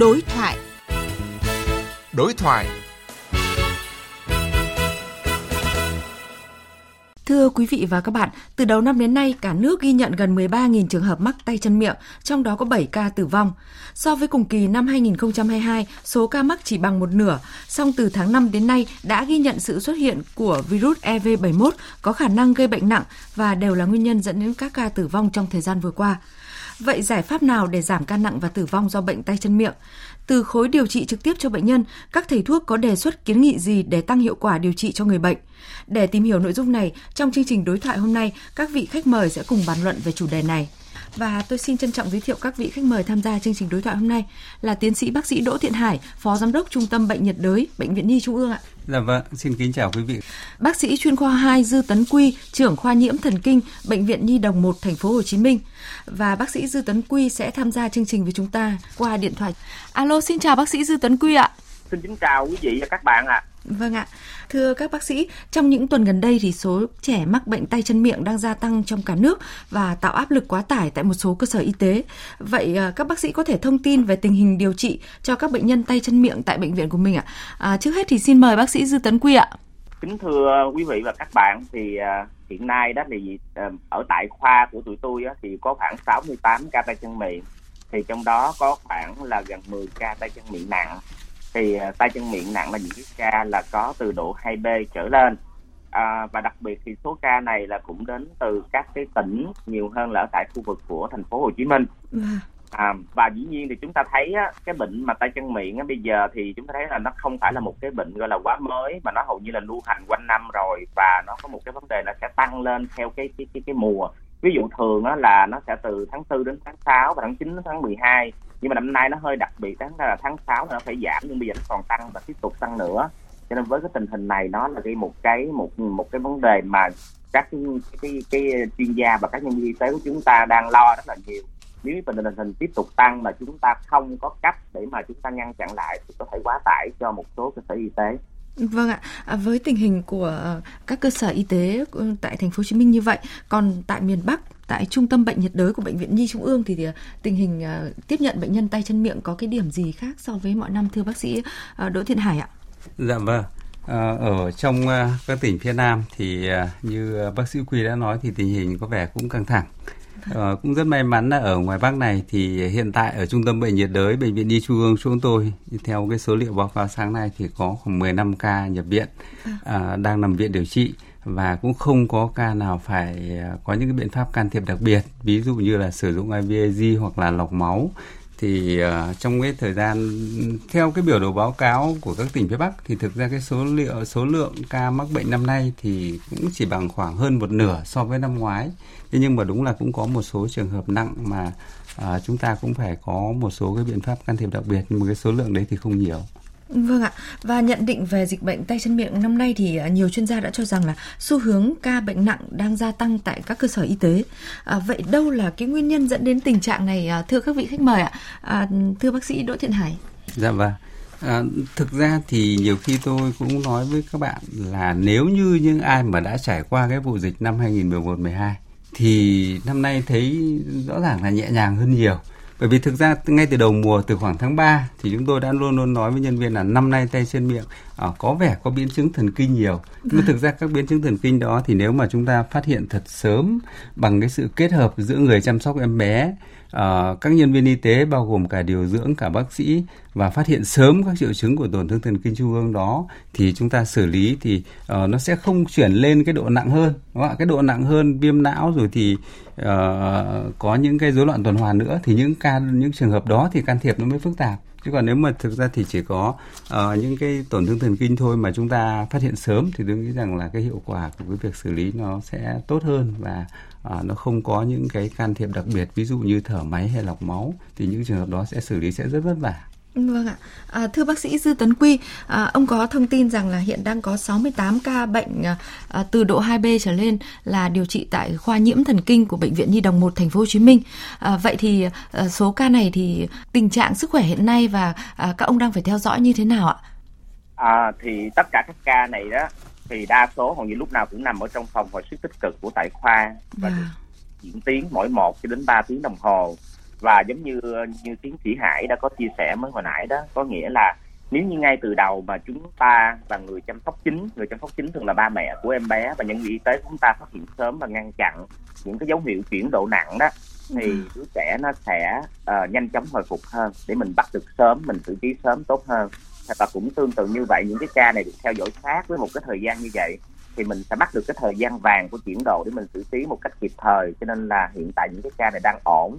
Đối thoại. Thưa quý vị và các bạn, từ đầu năm đến nay, cả nước ghi nhận gần 13.000 trường hợp mắc tay chân miệng, trong đó có 7 ca tử vong. So với cùng kỳ năm 2022, số ca mắc chỉ bằng một nửa, song từ tháng 5 đến nay đã ghi nhận sự xuất hiện của virus EV71 có khả năng gây bệnh nặng và đều là nguyên nhân dẫn đến các ca tử vong trong thời gian vừa qua. Vậy giải pháp nào để giảm ca nặng và tử vong do bệnh tay chân miệng? Từ khối điều trị trực tiếp cho bệnh nhân, các thầy thuốc có đề xuất kiến nghị gì để tăng hiệu quả điều trị cho người bệnh? Để tìm hiểu nội dung này, trong chương trình đối thoại hôm nay, các vị khách mời sẽ cùng bàn luận về chủ đề này. Và tôi xin trân trọng giới thiệu các vị khách mời tham gia chương trình đối thoại hôm nay là tiến sĩ bác sĩ Đỗ Thiện Hải, Phó Giám đốc Trung tâm Bệnh nhiệt đới, Bệnh viện Nhi Trung ương ạ. Dạ vâng, xin kính chào quý vị. Bác sĩ chuyên khoa 2 Dư Tấn Quy, trưởng khoa nhiễm thần kinh, Bệnh viện Nhi Đồng 1 thành phố Hồ Chí Minh. Và bác sĩ Dư Tấn Quy sẽ tham gia chương trình với chúng ta qua điện thoại. Alo, xin chào bác sĩ Dư Tấn Quy ạ. Xin kính chào quý vị và các bạn ạ. Vâng ạ. Thưa các bác sĩ, trong những tuần gần đây thì số trẻ mắc bệnh tay chân miệng đang gia tăng trong cả nước và tạo áp lực quá tải tại một số cơ sở y tế. Vậy các bác sĩ có thể thông tin về tình hình điều trị cho các bệnh nhân tay chân miệng tại bệnh viện của mình ạ? Trước hết thì xin mời bác sĩ Dư Tấn Quy ạ. Kính thưa quý vị và các bạn, thì hiện nay đó thì ở tại khoa của tụi tôi thì có khoảng 68 ca tay chân miệng, thì trong đó có khoảng là gần 10 ca tay chân miệng nặng. Thì tay chân miệng nặng là những cái ca là có từ độ 2B trở lên, và đặc biệt thì số ca này là cũng đến từ các cái tỉnh nhiều hơn là ở tại khu vực của thành phố Hồ Chí Minh. Và dĩ nhiên thì chúng ta thấy á, cái bệnh mà tay chân miệng á, bây giờ thì chúng ta thấy là nó không phải là một cái bệnh gọi là quá mới, mà nó hầu như là lưu hành quanh năm rồi, và nó có một cái vấn đề là sẽ tăng lên theo cái mùa. Ví dụ thường á, là nó sẽ từ tháng 4 đến tháng 6 và tháng 9 đến tháng 12. Nhưng mà năm nay nó hơi đặc biệt, đáng là tháng 6 nó phải giảm, nhưng bây giờ nó còn tăng và tiếp tục tăng nữa. Cho nên với cái tình hình này nó là gây một cái vấn đề mà các cái chuyên gia và các nhân viên y tế của chúng ta đang lo rất là nhiều. Nếu tình hình tiếp tục tăng mà chúng ta không có cách để mà chúng ta ngăn chặn lại thì có thể quá tải cho một số cơ sở y tế. Vâng ạ, với tình hình của các cơ sở y tế tại thành phố Hồ Chí Minh như vậy, còn tại miền Bắc, tại Trung tâm Bệnh nhiệt đới của Bệnh viện Nhi Trung ương thì tình hình tiếp nhận bệnh nhân tay chân miệng có cái điểm gì khác so với mọi năm thưa bác sĩ Đỗ Thiện Hải ạ? Dạ vâng, ở trong các tỉnh phía Nam thì như bác sĩ Quy đã nói thì tình hình có vẻ cũng căng thẳng. Cũng rất may mắn là ở ngoài Bắc này thì hiện tại ở Trung tâm Bệnh nhiệt đới Bệnh viện Nhi Trung ương chúng tôi, theo cái số liệu báo cáo sáng nay thì có khoảng 15 ca nhập viện, đang nằm viện điều trị, và cũng không có ca nào phải có những cái biện pháp can thiệp đặc biệt, ví dụ như là sử dụng IVIG hoặc là lọc máu. Thì trong cái thời gian theo cái biểu đồ báo cáo của các tỉnh phía Bắc thì thực ra cái số lượng ca mắc bệnh năm nay thì cũng chỉ bằng khoảng hơn một nửa so với năm ngoái. Thế nhưng mà đúng là cũng có một số trường hợp nặng mà chúng ta cũng phải có một số cái biện pháp can thiệp đặc biệt, nhưng mà cái số lượng đấy thì không nhiều. Vâng ạ, và nhận định về dịch bệnh tay chân miệng năm nay thì nhiều chuyên gia đã cho rằng là xu hướng ca bệnh nặng đang gia tăng tại các cơ sở y tế. Vậy đâu là cái nguyên nhân dẫn đến tình trạng này thưa các vị khách mời ạ? Thưa bác sĩ Đỗ Thiện Hải. Dạ vâng, thực ra thì nhiều khi tôi cũng nói với các bạn là nếu như những ai mà đã trải qua cái vụ dịch năm 2011-12 thì năm nay thấy rõ ràng là nhẹ nhàng hơn nhiều. Bởi vì thực ra ngay từ đầu mùa, từ khoảng tháng 3 thì chúng tôi đã luôn nói với nhân viên là năm nay tay chân miệng có vẻ có biến chứng thần kinh nhiều. Nhưng thực ra các biến chứng thần kinh đó thì nếu mà chúng ta phát hiện thật sớm bằng cái sự kết hợp giữa người chăm sóc em bé, các nhân viên y tế bao gồm cả điều dưỡng, cả bác sĩ, và phát hiện sớm các triệu chứng của tổn thương thần kinh trung ương đó thì chúng ta xử lý thì nó sẽ không chuyển lên cái độ nặng hơn, đúng không? Cái độ nặng hơn viêm não rồi thì có những cái rối loạn tuần hoàn nữa, thì những trường hợp đó thì can thiệp nó mới phức tạp. Chứ còn nếu mà thực ra thì chỉ có những cái tổn thương thần kinh thôi mà chúng ta phát hiện sớm thì tôi nghĩ rằng là cái hiệu quả của cái việc xử lý nó sẽ tốt hơn, và nó không có những cái can thiệp đặc biệt, ví dụ như thở máy hay lọc máu, thì những trường hợp đó sẽ xử lý sẽ rất vất vả. Vâng ạ. Thưa bác sĩ Dư Tấn Quy, ông có thông tin rằng là hiện đang có 68 ca bệnh từ độ 2B trở lên là điều trị tại khoa nhiễm thần kinh của Bệnh viện Nhi Đồng 1 thành phố Hồ Chí Minh. Vậy thì số ca này thì tình trạng sức khỏe hiện nay và các ông đang phải theo dõi như thế nào ạ? Thì tất cả các ca này đó thì đa số hầu như lúc nào cũng nằm ở trong phòng hồi sức tích cực của tại khoa và diễn tiến mỗi 1 cho đến 3 tiếng đồng hồ. Và giống như tiến sĩ Hải đã có chia sẻ mới hồi nãy đó, có nghĩa là nếu như ngay từ đầu mà chúng ta là người chăm sóc chính thường là ba mẹ của em bé và nhân viên y tế của chúng ta phát hiện sớm và ngăn chặn những cái dấu hiệu chuyển độ nặng đó, thì đứa trẻ nó sẽ nhanh chóng hồi phục hơn để mình bắt được sớm, mình xử trí sớm tốt hơn. Và cũng tương tự như vậy, những cái ca này được theo dõi sát với một cái thời gian như vậy thì mình sẽ bắt được cái thời gian vàng của chuyển độ để mình xử trí một cách kịp thời. Cho nên là hiện tại những cái ca này đang ổn,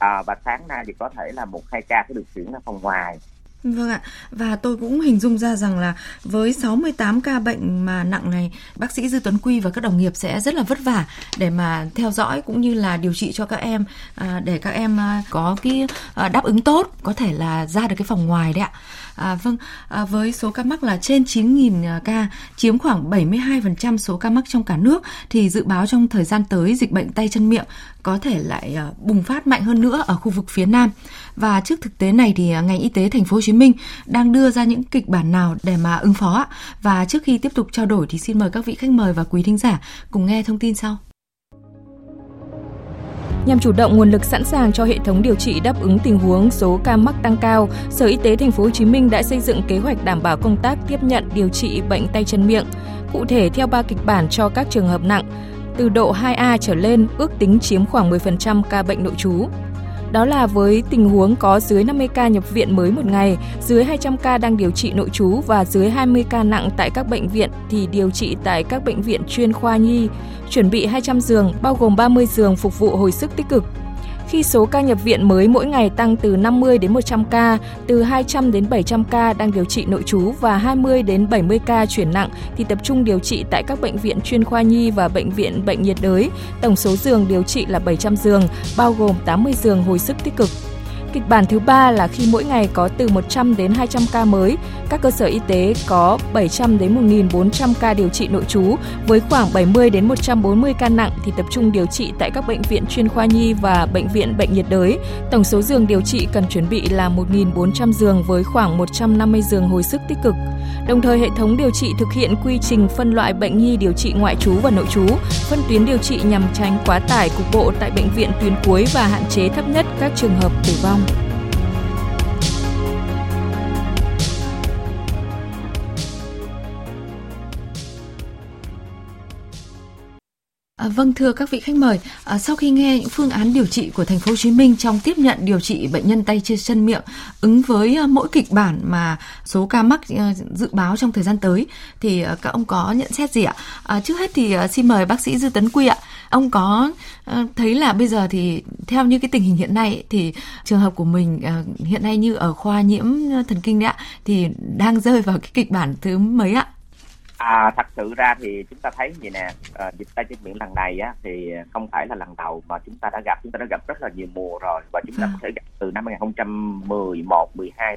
và sáng nay thì có thể là 1-2 ca sẽ được chuyển ra phòng ngoài. Vâng ạ, và tôi cũng hình dung ra rằng là với 68 ca bệnh mà nặng này, bác sĩ Dư Tuấn Quy và các đồng nghiệp sẽ rất là vất vả để mà theo dõi cũng như là điều trị cho các em, để các em có cái đáp ứng tốt, có thể là ra được cái phòng ngoài đấy ạ. Với số ca mắc là trên 9.000 ca, chiếm khoảng 72% số ca mắc trong cả nước, thì dự báo trong thời gian tới dịch bệnh tay chân miệng có thể lại bùng phát mạnh hơn nữa ở khu vực phía Nam. Và trước thực tế này thì ngành y tế thành phố Hồ Chí Minh đang đưa ra những kịch bản nào để mà ứng phó? Và trước khi tiếp tục trao đổi thì xin mời các vị khách mời và quý thính giả cùng nghe thông tin sau. Nhằm chủ động nguồn lực sẵn sàng cho hệ thống điều trị đáp ứng tình huống số ca mắc tăng cao, Sở Y tế Thành phố Hồ Chí Minh đã xây dựng kế hoạch đảm bảo công tác tiếp nhận điều trị bệnh tay chân miệng, cụ thể theo 3 kịch bản cho các trường hợp nặng từ độ 2A trở lên, ước tính chiếm khoảng 10% ca bệnh nội trú. Đó là với tình huống có dưới 50 ca nhập viện mới một ngày, dưới 200 ca đang điều trị nội trú và dưới 20 ca nặng tại các bệnh viện thì điều trị tại các bệnh viện chuyên khoa nhi, chuẩn bị 200 giường, bao gồm 30 giường phục vụ hồi sức tích cực. Khi số ca nhập viện mới mỗi ngày tăng từ 50 đến 100 ca, từ 200 đến 700 ca đang điều trị nội trú và 20 đến 70 ca chuyển nặng thì tập trung điều trị tại các bệnh viện chuyên khoa nhi và bệnh viện bệnh nhiệt đới. Tổng số giường điều trị là 700 giường, bao gồm 80 giường hồi sức tích cực. Kịch bản thứ 3 là khi mỗi ngày có từ 100 đến 200 ca mới, các cơ sở y tế có 700 đến 1.400 ca điều trị nội trú với khoảng 70 đến 140 ca nặng thì tập trung điều trị tại các bệnh viện chuyên khoa nhi và bệnh viện bệnh nhiệt đới. Tổng số giường điều trị cần chuẩn bị là 1.400 giường với khoảng 150 giường hồi sức tích cực. Đồng thời, hệ thống điều trị thực hiện quy trình phân loại bệnh nhi điều trị ngoại trú và nội trú, phân tuyến điều trị nhằm tránh quá tải cục bộ tại bệnh viện tuyến cuối và hạn chế thấp nhất các trường hợp tử vong. Vâng, thưa các vị khách mời, sau khi nghe những phương án điều trị của Thành phố Hồ Chí Minh trong tiếp nhận điều trị bệnh nhân tay chân miệng ứng với mỗi kịch bản mà số ca mắc dự báo trong thời gian tới, thì các ông có nhận xét gì ạ? Trước hết thì xin mời bác sĩ Dư Tấn Quy ạ. Ông có thấy là bây giờ thì theo như cái tình hình hiện nay thì trường hợp của mình hiện nay như ở khoa nhiễm thần kinh đấy ạ, thì đang rơi vào cái kịch bản thứ mấy ạ? Thật sự ra thì chúng ta thấy vậy nè, dịch tay chân miệng lần này á, thì không phải là lần đầu mà chúng ta đã gặp rất là nhiều mùa rồi, và chúng ta có thể gặp từ năm 2011, 12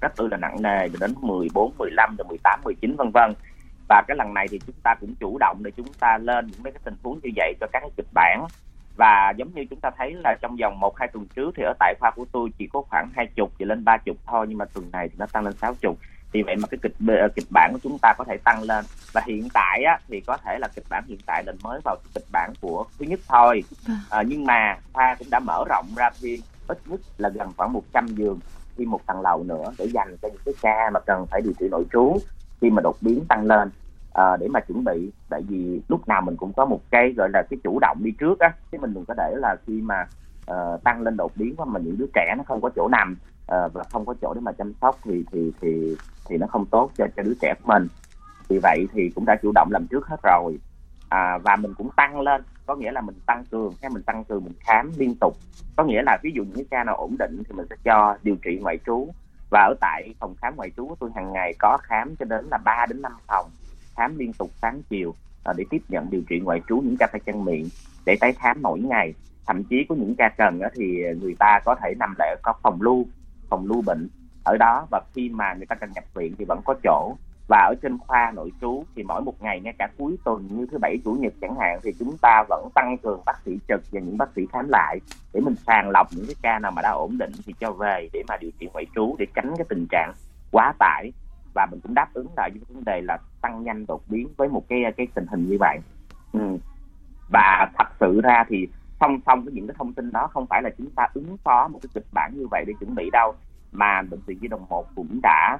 rất là nặng nề, rồi đến 14, 15, rồi 18, 19 vân vân. Và cái lần này thì chúng ta cũng chủ động để chúng ta lên những cái tình huống như vậy cho các cái kịch bản. Và giống như chúng ta thấy là trong vòng 1-2 tuần trước thì ở tại khoa của tôi chỉ có khoảng 20 thì lên 30 thôi, nhưng mà tuần này thì nó tăng lên 60. Vì vậy mà cái kịch bản của chúng ta có thể tăng lên. Và hiện tại á, thì có thể là kịch bản hiện tại định mới vào kịch bản của thứ nhất thôi. Nhưng mà khoa cũng đã mở rộng ra thêm ít nhất là gần khoảng 100 giường, thêm một tầng lầu nữa để dành cho những cái ca mà cần phải điều trị nội trú khi mà đột biến tăng lên, để mà chuẩn bị. Tại vì lúc nào mình cũng có một cái gọi là cái chủ động đi trước á, chứ mình đừng có để là khi mà tăng lên đột biến mà những đứa trẻ nó không có chỗ nằm và không có chỗ để mà chăm sóc thì nó không tốt cho đứa trẻ của mình. Vì vậy thì cũng đã chủ động làm trước hết rồi, và mình cũng tăng lên, có nghĩa là mình tăng cường mình khám liên tục, có nghĩa là ví dụ những cái ca nào ổn định thì mình sẽ cho điều trị ngoại trú. Và ở tại phòng khám ngoại trú của tôi hàng ngày có khám cho đến là 3 đến 5 phòng, khám liên tục sáng chiều để tiếp nhận điều trị ngoại trú những ca tay chân miệng để tái khám mỗi ngày. Thậm chí có những ca cần thì người ta có thể nằm lại có phòng lưu bệnh ở đó, và khi mà người ta cần nhập viện thì vẫn có chỗ. Và ở trên khoa nội trú thì mỗi một ngày, ngay cả cuối tuần như thứ Bảy, Chủ nhật chẳng hạn, thì chúng ta vẫn tăng cường bác sĩ trực và những bác sĩ khám lại để mình sàng lọc những cái ca nào mà đã ổn định thì cho về để mà điều trị ngoại trú, để tránh cái tình trạng quá tải. Và mình cũng đáp ứng lại với vấn đề là tăng nhanh đột biến với một cái tình hình như vậy. Và thật sự ra thì song song với những cái thông tin đó, không phải là chúng ta ứng phó một cái kịch bản như vậy để chuẩn bị đâu, mà bệnh viện Nhi đồng 1 cũng đã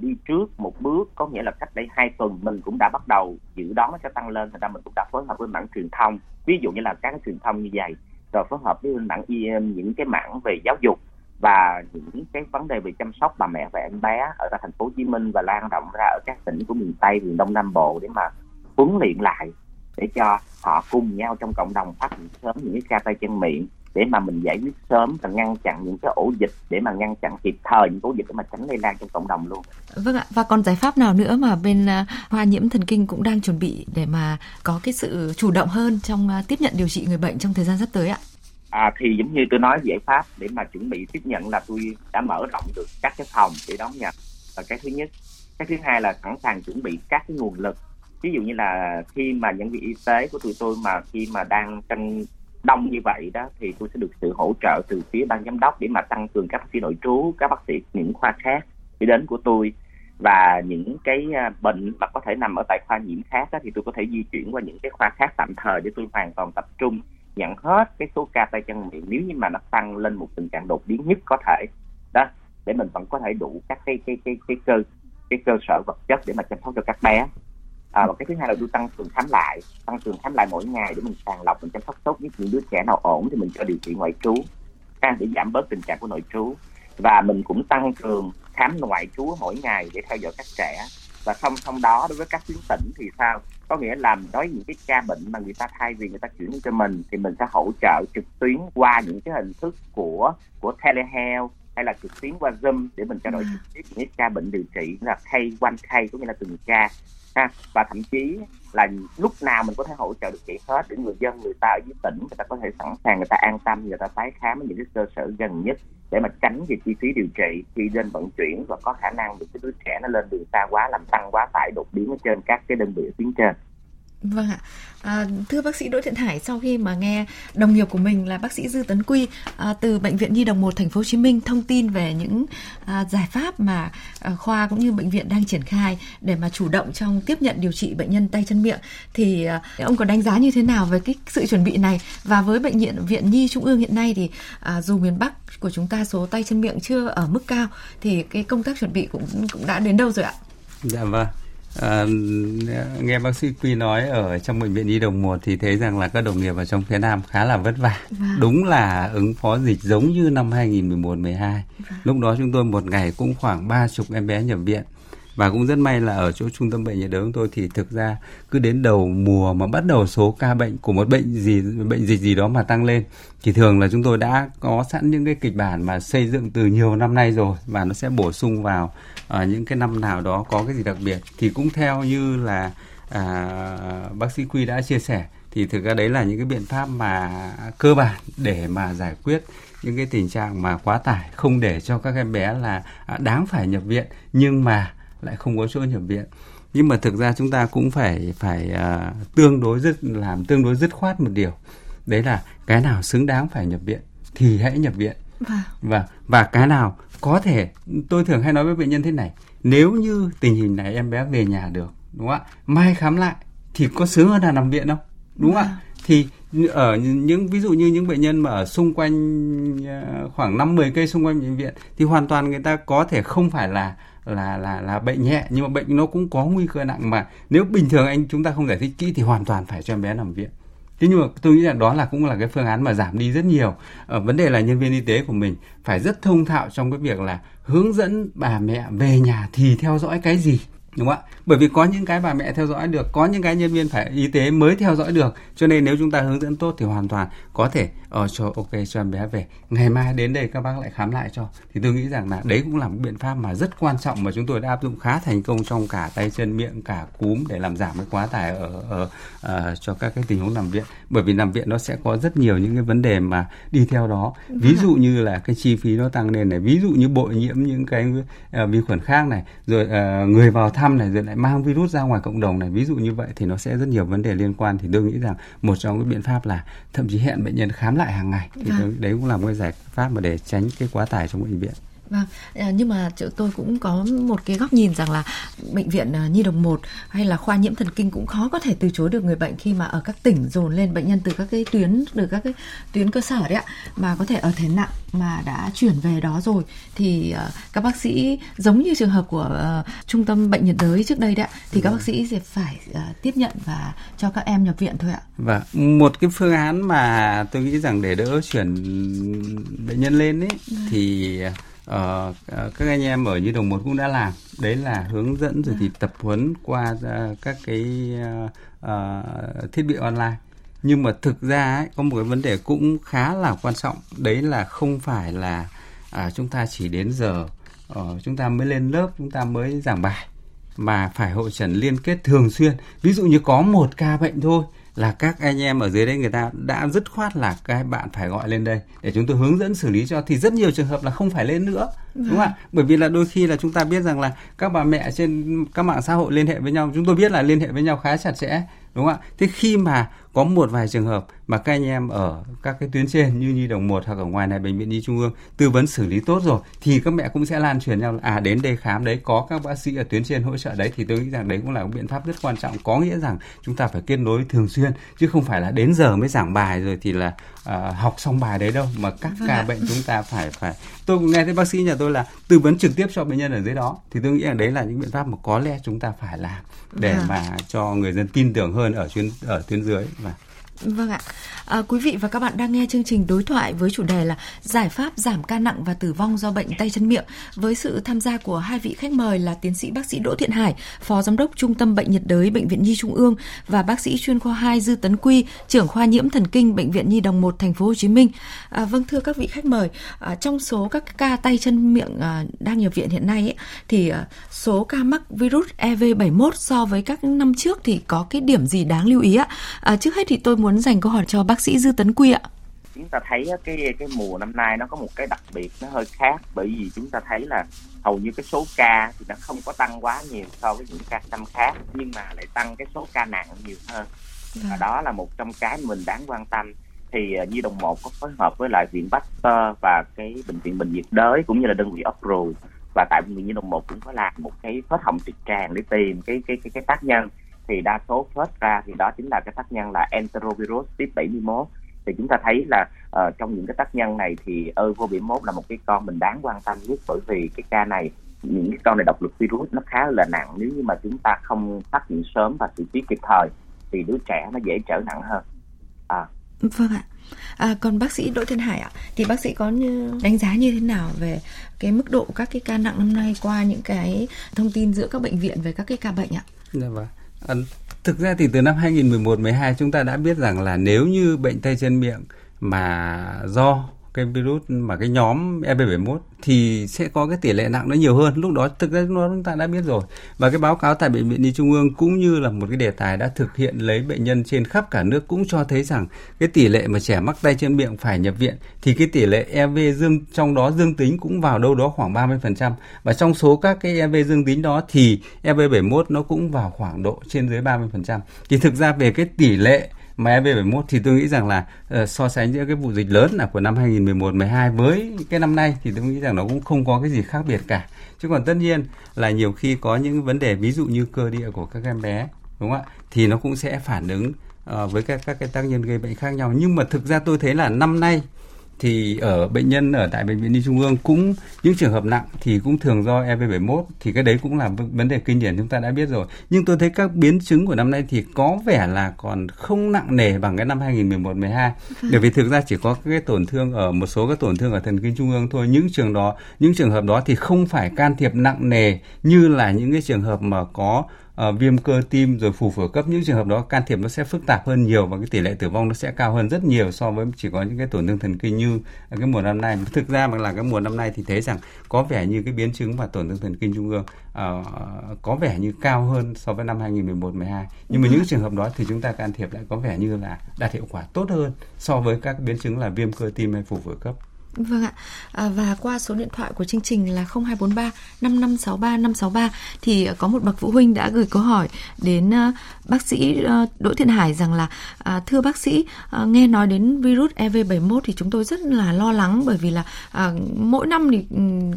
đi trước một bước, có nghĩa là cách đây 2 tuần mình cũng đã bắt đầu dự đoán nó sẽ tăng lên, thành ra mình cũng đã phối hợp với mảng truyền thông, ví dụ như là các cái truyền thông như vậy, rồi phối hợp với mảng những cái mảng về giáo dục và những cái vấn đề về chăm sóc bà mẹ và em bé ở tại thành phố Hồ Chí Minh và lan rộng ra ở các tỉnh của miền Tây, miền Đông Nam Bộ để mà huấn luyện lại để cho họ cùng nhau trong cộng đồng phát hiện sớm những cái ca tay chân miệng để mà mình giải quyết sớm và ngăn chặn những cái ổ dịch, để mà ngăn chặn kịp thời những ổ dịch để mà tránh lây lan trong cộng đồng luôn. Vâng ạ, và còn giải pháp nào nữa mà bên khoa nhiễm thần kinh cũng đang chuẩn bị để mà có cái sự chủ động hơn trong tiếp nhận điều trị người bệnh trong thời gian sắp tới ạ? Thì giống như tôi nói, giải pháp để mà chuẩn bị tiếp nhận là tôi đã mở rộng được các cái phòng để đón nhận là cái thứ nhất. Cái thứ hai là sẵn sàng chuẩn bị các cái nguồn lực. Ví dụ như là khi mà nhân viên y tế của tụi tôi mà khi mà đang tranh đông như vậy đó thì tôi sẽ được sự hỗ trợ từ phía ban giám đốc để mà tăng cường các bác sĩ nội trú, các bác sĩ những khoa khác đi đến của tôi, và những cái bệnh mà có thể nằm ở tại khoa nhiễm khác đó, thì tôi có thể di chuyển qua những cái khoa khác tạm thời để tôi hoàn toàn tập trung nhận hết cái số ca tay chân miệng nếu như mà nó tăng lên một tình trạng đột biến nhất có thể đó, để mình vẫn có thể đủ các cơ sở vật chất để mà chăm sóc cho các bé. Và cái thứ hai là tôi tăng cường khám lại mỗi ngày để mình sàng lọc, mình chăm sóc tốt nhất, những đứa trẻ nào ổn thì mình cho điều trị ngoại trú để giảm bớt tình trạng của nội trú, và mình cũng tăng cường khám ngoại trú mỗi ngày để theo dõi các trẻ. Và song song đó, đối với các tuyến tỉnh thì sao, có nghĩa là đối với những cái ca bệnh mà người ta thay vì người ta chuyển đến cho mình thì mình sẽ hỗ trợ trực tuyến qua những cái hình thức của telehealth hay là trực tuyến qua Zoom để mình trao đổi trực tiếp những ca bệnh điều trị là case one case, có nghĩa là từng ca. Và thậm chí là lúc nào mình có thể hỗ trợ được chị hết để người dân, người ta ở dưới tỉnh, người ta có thể sẵn sàng, người ta an tâm, người ta tái khám ở những cái cơ sở gần nhất để mà tránh về chi phí điều trị khi lên vận chuyển, và có khả năng được cái đứa trẻ nó lên đường xa quá, làm tăng quá tải đột biến ở trên các cái đơn vị ở tuyến trên. Vâng ạ. Thưa bác sĩ Đỗ Thiện Hải, sau khi mà nghe đồng nghiệp của mình là bác sĩ Dư Tấn Quy từ bệnh viện Nhi đồng 1 thành phố Hồ Chí Minh thông tin về những giải pháp mà khoa cũng như bệnh viện đang triển khai để mà chủ động trong tiếp nhận điều trị bệnh nhân tay chân miệng, thì ông có đánh giá như thế nào về cái sự chuẩn bị này? Và với bệnh viện Nhi Trung ương hiện nay thì dù miền Bắc của chúng ta số tay chân miệng chưa ở mức cao thì cái công tác chuẩn bị cũng đã đến đâu rồi ạ? Dạ vâng. Nghe bác sĩ Quy nói ở trong bệnh viện Nhi đồng 1 thì thấy rằng là các đồng nghiệp ở trong phía Nam khá là vất vả. Đúng là ứng phó dịch giống như năm 2011-12. Lúc đó chúng tôi một ngày cũng khoảng 30 em bé nhập viện. Và cũng rất may là ở chỗ trung tâm bệnh nhiệt đới chúng tôi thì thực ra cứ đến đầu mùa mà bắt đầu số ca bệnh của một bệnh dịch gì đó mà tăng lên thì thường là chúng tôi đã có sẵn những cái kịch bản mà xây dựng từ nhiều năm nay rồi, và nó sẽ bổ sung vào những cái năm nào đó có cái gì đặc biệt. Thì cũng theo như là bác sĩ Quy đã chia sẻ thì thực ra đấy là những cái biện pháp mà cơ bản để mà giải quyết những cái tình trạng mà quá tải, không để cho các em bé là đáng phải nhập viện nhưng mà lại không có chỗ nhập viện. Nhưng mà thực ra chúng ta cũng phải tương đối dứt khoát một điều, đấy là cái nào xứng đáng phải nhập viện thì hãy nhập viện. Và cái nào có thể, tôi thường hay nói với bệnh nhân thế này, nếu như tình hình này em bé về nhà được, đúng không ạ, mai khám lại thì có sướng hơn là nằm viện không, đúng không ạ? Thì ở những ví dụ như những bệnh nhân mà ở xung quanh khoảng 5-10 cây xung quanh bệnh viện thì hoàn toàn người ta có thể không phải là bệnh nhẹ, nhưng mà bệnh nó cũng có nguy cơ nặng, mà nếu bình thường chúng ta không giải thích kỹ thì hoàn toàn phải cho em bé nằm viện. Thế nhưng mà tôi nghĩ là đó cũng là cái phương án mà giảm đi rất nhiều. Vấn đề là nhân viên y tế của mình phải rất thông thạo trong cái việc là hướng dẫn bà mẹ về nhà thì theo dõi cái gì, đúng không ạ? Bởi vì có những cái bà mẹ theo dõi được, có những cái nhân viên y tế mới theo dõi được, cho nên nếu chúng ta hướng dẫn tốt thì hoàn toàn có thể cho em bé về, ngày mai đến đây các bác lại khám lại cho. Thì tôi nghĩ rằng là đấy cũng là một biện pháp mà rất quan trọng mà chúng tôi đã áp dụng khá thành công trong cả tay chân miệng, cả cúm, để làm giảm cái quá tải ở cho các cái tình huống nằm viện. Bởi vì nằm viện nó sẽ có rất nhiều những cái vấn đề mà đi theo đó, ví dụ như là cái chi phí nó tăng lên này, ví dụ như bội nhiễm những cái vi khuẩn khác này, rồi người vào thăm này, rồi lại mang virus ra ngoài cộng đồng này, ví dụ như vậy thì nó sẽ rất nhiều vấn đề liên quan. Thì tôi nghĩ rằng một trong cái biện pháp là thậm chí hẹn bệnh nhân khám lại hàng ngày, thì đấy cũng là một cái giải pháp mà để tránh cái quá tải trong bệnh viện. Vâng, nhưng mà tôi cũng có một cái góc nhìn rằng là bệnh viện Nhi Đồng 1 hay là khoa nhiễm thần kinh cũng khó có thể từ chối được người bệnh khi mà ở các tỉnh dồn lên bệnh nhân từ các cái tuyến, từ các cái tuyến cơ sở đấy ạ, mà có thể ở thể nặng mà đã chuyển về đó rồi thì các bác sĩ, giống như trường hợp của trung tâm bệnh nhiệt đới trước đây đấy ạ, thì các bác sĩ sẽ phải tiếp nhận và cho các em nhập viện thôi ạ. Và một cái phương án mà tôi nghĩ rằng để đỡ chuyển bệnh nhân lên ấy thì các anh em ở Nhi Đồng 1 cũng đã làm, đấy là hướng dẫn rồi thì tập huấn qua các cái thiết bị online. Nhưng mà thực ra ấy, có một cái vấn đề cũng khá là quan trọng, đấy là không phải là chúng ta chỉ đến giờ chúng ta mới lên lớp, chúng ta mới giảng bài, mà phải hội chẩn liên kết thường xuyên. Ví dụ như có một ca bệnh thôi là các anh em ở dưới đấy người ta đã dứt khoát là các bạn phải gọi lên đây để chúng tôi hướng dẫn xử lý cho, thì rất nhiều trường hợp là không phải lên nữa, đúng không ạ? Bởi vì là đôi khi là chúng ta biết rằng là các bà mẹ trên các mạng xã hội liên hệ với nhau, chúng tôi biết là liên hệ với nhau khá chặt chẽ, đúng không ạ? Thế khi mà có một vài trường hợp mà các anh em ở các cái tuyến trên như Nhi Đồng 1 hoặc ở ngoài này bệnh viện Nhi Trung ương tư vấn xử lý tốt rồi thì các mẹ cũng sẽ lan truyền nhau là đến đây khám đấy có các bác sĩ ở tuyến trên hỗ trợ đấy, thì tôi nghĩ rằng đấy cũng là một biện pháp rất quan trọng, có nghĩa rằng chúng ta phải kết nối thường xuyên chứ không phải là đến giờ mới giảng bài rồi thì là học xong bài đấy đâu, mà các ca bệnh chúng ta phải tôi cũng nghe thấy bác sĩ nhà tôi là tư vấn trực tiếp cho bệnh nhân ở dưới đó, thì tôi nghĩ rằng đấy là những biện pháp mà có lẽ chúng ta phải làm để mà cho người dân tin tưởng hơn ở tuyến dưới. Vâng ạ. Quý vị và các bạn đang nghe chương trình đối thoại với chủ đề là giải pháp giảm ca nặng và tử vong do bệnh tay chân miệng, với sự tham gia của hai vị khách mời là tiến sĩ bác sĩ Đỗ Thiện Hải, phó giám đốc Trung tâm Bệnh nhiệt đới Bệnh viện Nhi Trung ương, và bác sĩ chuyên khoa 2 Dư Tấn Quy, trưởng khoa nhiễm thần kinh Bệnh viện Nhi Đồng 1 TP.HCM. Vâng, thưa các vị khách mời, trong số các ca tay chân miệng đang nhập viện hiện nay ấy, thì số ca mắc virus EV71 so với các năm trước thì có cái điểm gì đáng lưu ý ạ? Trước hết thì tôi muốn dành câu hỏi cho bác sĩ Dư Tấn Quy ạ. Chúng ta thấy cái mùa năm nay nó có một cái đặc biệt nó hơi khác, bởi vì chúng ta thấy là hầu như cái số ca thì nó không có tăng quá nhiều so với những ca năm khác, nhưng mà lại tăng cái số ca nặng nhiều hơn. Và đó là một trong cái mình đáng quan tâm. Thì Nhi Đồng 1 có phối hợp với lại viện Pasteur và cái bệnh viện Bệnh nhiệt đới cũng như là đơn vị ấp ruồi, và tại bệnh viện Nhi Đồng 1 cũng có làm một cái phết hồng trực tràng để tìm cái tác nhân. Thì đa số phớt ra thì đó chính là cái tác nhân là enterovirus type 71. Thì chúng ta thấy là trong những cái tác nhân này thì EV71 là một cái con mình đáng quan tâm nhất, bởi vì cái ca này, những cái con này độc lực virus nó khá là nặng, nếu như mà chúng ta không phát hiện sớm và xử trí kịp thời thì đứa trẻ nó dễ trở nặng hơn. Vâng ạ. Còn bác sĩ Đỗ Thiện Hải ạ, thì bác sĩ có đánh giá như thế nào về cái mức độ các cái ca nặng năm nay qua những cái thông tin giữa các bệnh viện về các cái ca bệnh ạ? Dạ vâng. Thực ra thì từ năm 2011-12 chúng ta đã biết rằng là nếu như bệnh tay chân miệng mà do cái virus mà cái nhóm EB71 thì sẽ có cái tỷ lệ nặng nó nhiều hơn. Lúc đó thực ra chúng ta đã biết rồi. Và cái báo cáo tại Bệnh viện Nhi Trung ương cũng như là một cái đề tài đã thực hiện lấy bệnh nhân trên khắp cả nước cũng cho thấy rằng cái tỷ lệ mà trẻ mắc tay chân miệng phải nhập viện thì cái tỷ lệ EV trong đó dương tính cũng vào đâu đó khoảng 30%. Và trong số các cái EV dương tính đó thì EB71 nó cũng vào khoảng độ trên dưới 30%. Thì thực ra về cái tỷ lệ mà EB71 thì tôi nghĩ rằng là so sánh giữa cái vụ dịch lớn là của năm 2011-12 với cái năm nay thì tôi nghĩ rằng nó cũng không có cái gì khác biệt cả. Chứ còn tất nhiên là nhiều khi có những vấn đề ví dụ như cơ địa của các em bé, đúng không ạ? Thì nó cũng sẽ phản ứng với các cái tác nhân gây bệnh khác nhau. Nhưng mà thực ra tôi thấy là năm nay thì ở bệnh nhân ở tại Bệnh viện Nhi Trung ương cũng những trường hợp nặng thì cũng thường do EB71, thì cái đấy cũng là vấn đề kinh điển chúng ta đã biết rồi. Nhưng tôi thấy các biến chứng của năm nay thì có vẻ là còn không nặng nề bằng cái năm 2011-12. Bởi vì thực ra chỉ có cái tổn thương ở một số các tổn thương ở thần kinh trung ương thôi. Những trường hợp đó thì không phải can thiệp nặng nề như là những cái trường hợp mà có viêm cơ tim rồi phù phổi cấp. Những trường hợp đó can thiệp nó sẽ phức tạp hơn nhiều và cái tỷ lệ tử vong nó sẽ cao hơn rất nhiều so với chỉ có những cái tổn thương thần kinh như cái mùa năm nay. Thực ra mà là cái mùa năm nay thì thấy rằng có vẻ như cái biến chứng và tổn thương thần kinh trung ương có vẻ như cao hơn so với năm 2011-12. Nhưng mà những trường hợp đó thì chúng ta can thiệp lại có vẻ như là đạt hiệu quả tốt hơn so với các biến chứng là viêm cơ tim hay phù phổi cấp. Vâng ạ, và qua số điện thoại của chương trình là 0243 5563 563 thì có một bậc phụ huynh đã gửi câu hỏi đến bác sĩ Đỗ Thiện Hải rằng là thưa bác sĩ, nghe nói đến virus EV71 thì chúng tôi rất là lo lắng, bởi vì là mỗi năm thì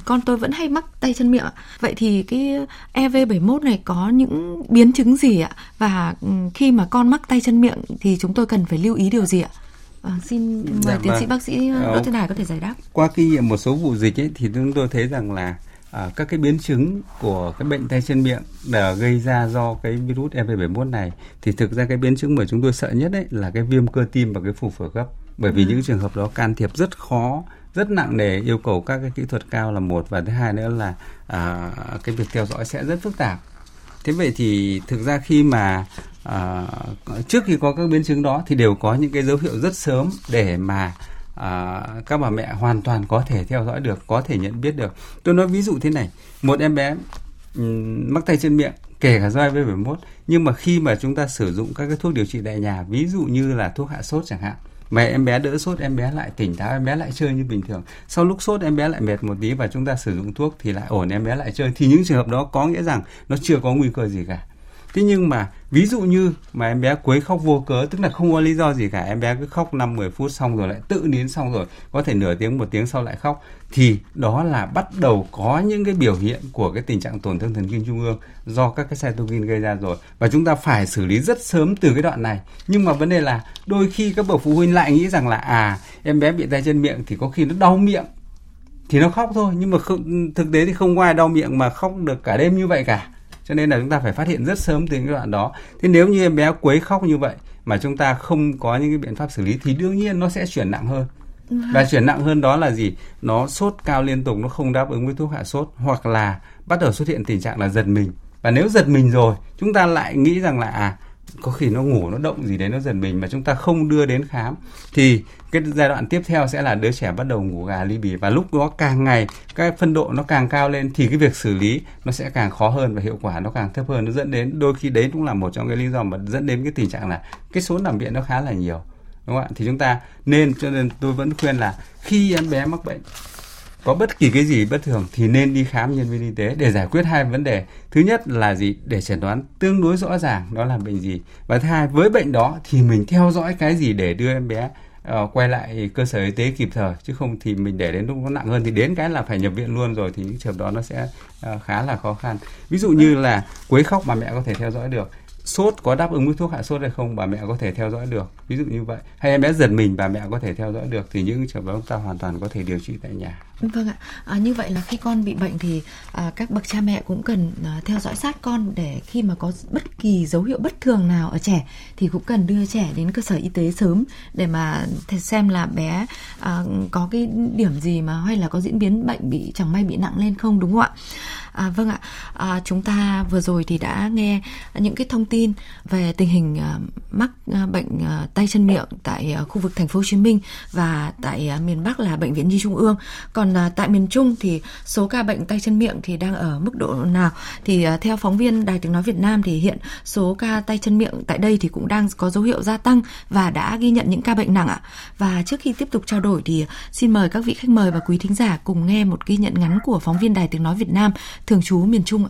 con tôi vẫn hay mắc tay chân miệng. Vậy thì cái EV71 này có những biến chứng gì ạ? Và khi mà con mắc tay chân miệng thì chúng tôi cần phải lưu ý điều gì ạ? Xin mời tiến sĩ bác sĩ Đỗ Thiện Hải có thể giải đáp. Qua một số vụ dịch ấy, thì chúng tôi thấy rằng là các cái biến chứng của cái bệnh tay chân miệng đã gây ra do cái virus EV71 này, thì thực ra cái biến chứng mà chúng tôi sợ nhất ấy là cái viêm cơ tim và cái phù phổi gấp, bởi vì những trường hợp đó can thiệp rất khó, rất nặng nề, yêu cầu các cái kỹ thuật cao là một, và thứ hai nữa là cái việc theo dõi sẽ rất phức tạp. Thế vậy thì thực ra khi mà trước khi có các biến chứng đó thì đều có những cái dấu hiệu rất sớm để mà các bà mẹ hoàn toàn có thể theo dõi được, có thể nhận biết được. Tôi nói ví dụ thế này, một em bé mắc tay chân miệng kể cả do EV71, nhưng mà khi mà chúng ta sử dụng các cái thuốc điều trị tại nhà, ví dụ như là thuốc hạ sốt chẳng hạn, mà em bé đỡ sốt, em bé lại tỉnh táo, em bé lại chơi như bình thường. Sau lúc sốt em bé lại mệt một tí và chúng ta sử dụng thuốc thì lại ổn, em bé lại chơi. Thì những trường hợp đó có nghĩa rằng nó chưa có nguy cơ gì cả. Thế nhưng mà ví dụ như mà em bé quấy khóc vô cớ, tức là không có lý do gì cả, em bé cứ khóc 5-10 phút xong rồi lại tự nín, xong rồi có thể nửa tiếng, 1 tiếng sau lại khóc, thì đó là bắt đầu có những cái biểu hiện của cái tình trạng tổn thương thần kinh trung ương do các cái cytokine gây ra rồi, và chúng ta phải xử lý rất sớm từ cái đoạn này. Nhưng mà vấn đề là đôi khi các bậc phụ huynh lại nghĩ rằng là em bé bị tay chân miệng thì có khi nó đau miệng thì nó khóc thôi, nhưng mà thực tế thì không có ai đau miệng mà khóc được cả đêm như vậy cả. Cho nên là chúng ta phải phát hiện rất sớm từ những đoạn đó. Thế nếu như em bé quấy khóc như vậy mà chúng ta không có những cái biện pháp xử lý thì đương nhiên nó sẽ chuyển nặng hơn. Và chuyển nặng hơn đó là gì? Nó sốt cao liên tục, nó không đáp ứng với thuốc hạ sốt, hoặc là bắt đầu xuất hiện tình trạng là giật mình. Và nếu giật mình rồi, chúng ta lại nghĩ rằng là có khi nó ngủ, nó động gì đấy, nó giật mình mà chúng ta không đưa đến khám, thì cái giai đoạn tiếp theo sẽ là đứa trẻ bắt đầu ngủ gà li bì, và lúc đó càng ngày cái phân độ nó càng cao lên thì cái việc xử lý nó sẽ càng khó hơn và hiệu quả nó càng thấp hơn. Nó dẫn đến đôi khi đấy cũng là một trong cái lý do mà dẫn đến cái tình trạng là cái số nằm viện nó khá là nhiều, đúng không ạ? Thì chúng ta nên, cho nên tôi vẫn khuyên là khi em bé mắc bệnh có bất kỳ cái gì bất thường thì nên đi khám nhân viên y tế để giải quyết hai vấn đề. Thứ nhất là gì? Để chẩn đoán tương đối rõ ràng đó là bệnh gì. Và thứ hai, với bệnh đó thì mình theo dõi cái gì để đưa em bé quay lại cơ sở y tế kịp thời, chứ không thì mình để đến lúc nó nặng hơn thì đến cái là phải nhập viện luôn rồi, thì những trường đó nó sẽ khá là khó khăn. Ví dụ như là quấy khóc mà mẹ có thể theo dõi được. Sốt có đáp ứng với thuốc hạ sốt hay không, bà mẹ có thể theo dõi được, ví dụ như vậy. Hay em bé giật mình, bà mẹ có thể theo dõi được, thì những trường hợp đó chúng ta hoàn toàn có thể điều trị tại nhà. Vâng ạ, như vậy là khi con bị bệnh thì các bậc cha mẹ cũng cần theo dõi sát con, để khi mà có bất kỳ dấu hiệu bất thường nào ở trẻ thì cũng cần đưa trẻ đến cơ sở y tế sớm để mà xem là bé có cái điểm gì mà, hay là có diễn biến bệnh bị chẳng may bị nặng lên không, đúng không ạ? Vâng ạ, chúng ta vừa rồi thì đã nghe những cái thông tin về tình hình mắc bệnh tay chân miệng tại khu vực thành phố Hồ Chí Minh và tại miền Bắc là Bệnh viện Nhi Trung ương. Còn tại miền Trung thì số ca bệnh tay chân miệng thì đang ở mức độ nào? Thì theo phóng viên Đài Tiếng nói Việt Nam thì hiện số ca tay chân miệng tại đây thì cũng đang có dấu hiệu gia tăng và đã ghi nhận những ca bệnh nặng ạ. Và trước khi tiếp tục trao đổi thì xin mời các vị khách mời và quý thính giả cùng nghe một ghi nhận ngắn của phóng viên Đài Tiếng nói Việt Nam thường trú miền Trung ạ.